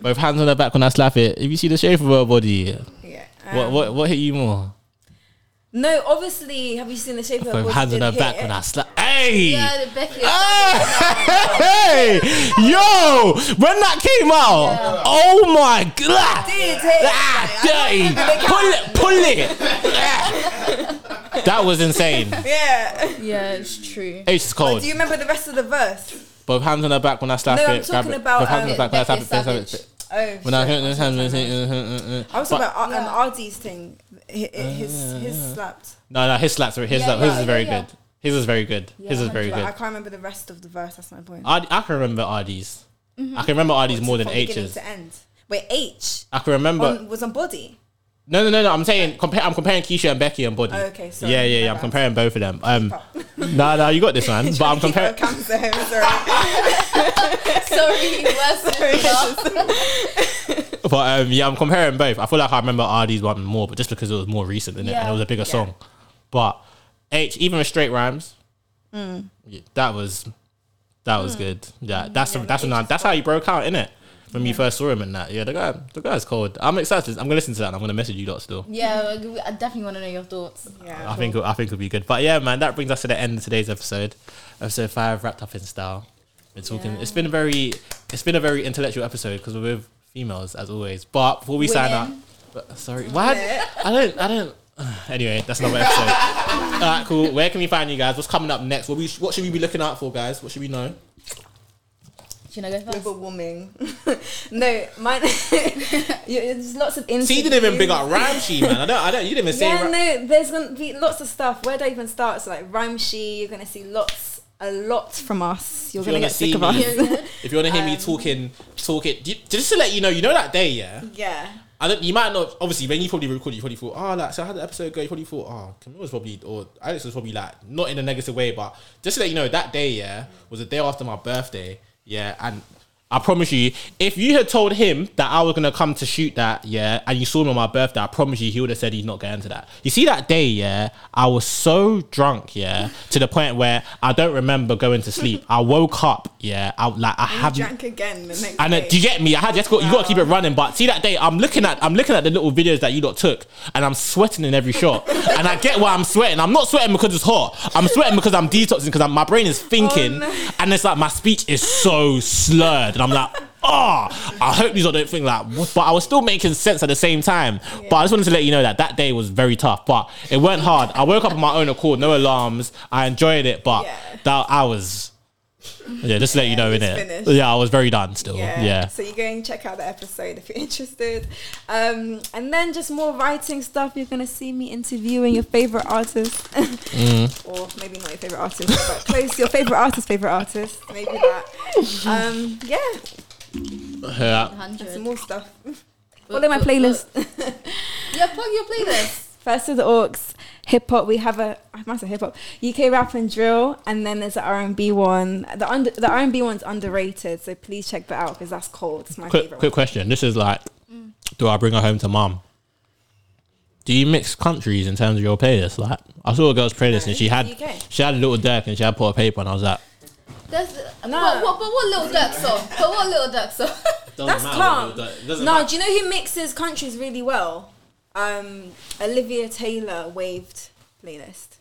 Both hands on her back when I slap it. If you see the shape of her body, yeah. Um, what what what hit you more? No, obviously. Have you seen the shape of her body? Both hands on her back it? When I slap. Hey, yeah, the Becky hey, hey, yo! When that came out, yeah. oh my god! Did ah, pull it, pull it! That was insane. Yeah, yeah, it's true. H is cold. Oh, do you remember the rest of the verse? Both hands on her back when I slap no, it. No, I'm talking it, about... Both hands um, on her back when I slap it. Oh, when I hit those hands... I was talking about yeah. um, Ardee's thing. His, his, his slapped. No, no, his slaps. His, yeah, slap, yeah, his yeah, is very yeah. good. His is very good. Yeah. His is very good. I can't remember the rest of the verse. That's my point. I, I can remember Ardee's. Mm-hmm. I can remember Ardee's more than H's. To end. Wait, H? I can remember... On, was on body? No, no, no, no. I'm saying... Compa- I'm comparing Keisha and Becky and body. Oh, okay, sorry. Yeah, yeah, yeah. I'm comparing both of them. Um... No, no, nah, nah, you got this one. But I'm comparing. Sorry, sorry, sorry. But um, yeah, I'm comparing both. I feel like I remember Ardee's one more, but just because it was more recent, innit? Yeah. And it was a bigger yeah. song. But H, even with straight rhymes, mm. yeah, that was that was mm. good. Yeah, that's yeah, a, that's a, that's how you broke out, innit? when yeah. you first saw him and that. Yeah, the guy, the guy's cold. I'm excited. I'm gonna listen to that. And I'm gonna message you lot still. Yeah, I definitely want to know your thoughts. Yeah, I cool. think I think it'll be good. But yeah, man, that brings us to the end of today's episode, episode five, wrapped up in style. We're talking. Yeah. It's been a very, it's been a very intellectual episode because we're with females as always. But before we Women. sign up, but, sorry, why I don't, I don't. Anyway, that's another episode. All right, cool. Where can we find you guys? What's coming up next? What we, what should we be looking out for, guys? What should we know? You know, go first. Global warming. No, mine. There's lots of interviews. See, you didn't even big up Rhymeshe, man. I don't. I don't. You didn't even yeah, say. Yeah, ra- no. There's gonna be lots of stuff. Where do I even start? So like Rhymeshe, you're gonna see lots, a lot from us. You're if gonna you get sick of us. If you wanna hear um, me talking, talking. You, just to let you know, you know that day, yeah. Yeah. I don't, you might not, obviously, when you probably recorded, you probably thought, oh, like, so how did the episode go? You probably thought, oh, Camille was probably, or Alex was probably like, not in a negative way, but just to let you know, that day, yeah, was the day after my birthday, yeah, and I promise you, if you had told him that I was going to come to shoot that, yeah, and you saw him on my birthday, I promise you, he would have said he's not going to that. You see, that day, yeah, I was so drunk, yeah, to the point where I don't remember going to sleep. I woke up, yeah, I like I have drank again the next and, uh, day. Do you get me? I had just got, wow. You got to keep it running. But see that day, I'm looking at I'm looking at the little videos that you lot took, and I'm sweating in every shot. And I get why I'm sweating. I'm not sweating because it's hot. I'm sweating because I'm detoxing because my brain is thinking, oh, no. And it's like my speech is so slurred, and I'm like, oh, I hope these all don't think like, what? But I was still making sense at the same time. Yeah. But I just wanted to let you know that that day was very tough, but it weren't hard. I woke up on my own accord, no alarms. I enjoyed it, but yeah. that I was. Yeah, just to let yeah, you know, innit? Yeah, I was very done still. Yeah. yeah. So you go and check out the episode if you're interested. Um, and then just more writing stuff. You're going to see me interviewing your favourite artist. mm. Or maybe not your favourite artist, but close to your favourite artist's favourite artist. Maybe that. Um, yeah. yeah. And some more stuff. Follow my playlist. Yeah, plug your playlist. First of the Orcs, hip hop. We have a I must say hip hop, U K rap and drill, and then there's the R and B one. The under the R and B one's underrated, so please check that out because that's cool. It's my quick, favorite. Quick one. Question: this is like, mm. do I bring her home to mum? Do you mix countries in terms of your playlist? Like, I saw a girl's playlist no, and she had U K. She had a little dirk and she had pot of paper, and I was like, there's no. What, what, but what little dirk song? But what little dirk song? That's calm. No, matter. Do you know who mixes countries really well? Um, Olivia Taylor Waved playlist.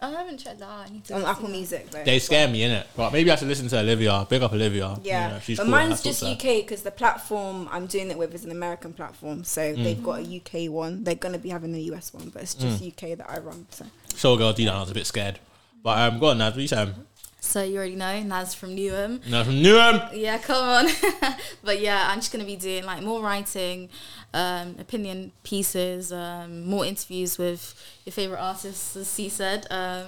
I haven't checked that out. I need to on Apple Music though. They scare well. me, innit? But maybe I should listen to Olivia. Big up Olivia. Yeah, you know, she's but cool, mine's just so. U K because the platform I'm doing it with is an American platform, so mm. they've got a U K one. They're gonna be having a U S one, but it's just mm. U K that I run. So, so girl, do that. I was a bit scared, but um, go on, Naz. What are you saying? So you already know, Naz from Newham. Naz from Newham. Yeah, come on. But yeah, I'm just gonna be doing like more writing, um, opinion pieces, um, more interviews with your favorite artists, as C said. Um,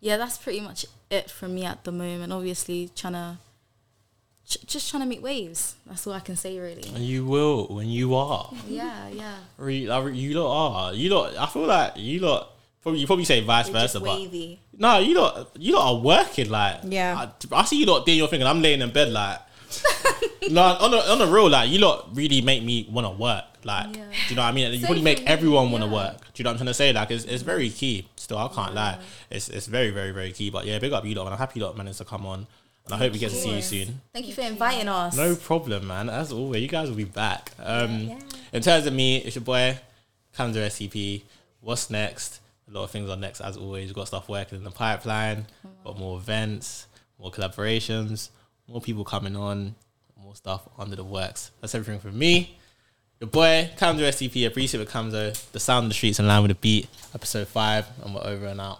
yeah, that's pretty much it from me at the moment. Obviously, trying to ch- just trying to make waves. That's all I can say, really. And you will when you are. Yeah, yeah. Re- re- you lot are. You lot. I feel like you lot. Probably, you probably say vice We're versa, but no, you lot, you lot are working like. Yeah, I, I see you lot doing your thing, and I'm laying in bed like. No, on the on the real, like you lot really make me want to work. Like, yeah. Do you know what I mean? You so probably make everyone want to yeah. work. Do you know what I'm trying to say? Like, it's it's very key. Still, I can't yeah. lie. It's it's very very very key. But yeah, big up you lot, and I'm happy you lot managed to come on. And I hope we get to see you soon. Thank you for inviting us. No problem, man. As always, you guys will be back. Um, yeah, yeah. In terms of me, it's your boy, Akamzo S C P. What's next? A lot of things are next, as always. We've got stuff working in the pipeline. Got more events, more collaborations, more people coming on, more stuff under the works. That's everything from me. Your boy, Akamzo S C P, A Breeze with Kamzo, the sound of the streets in line with the beat, episode five, and we're over and out.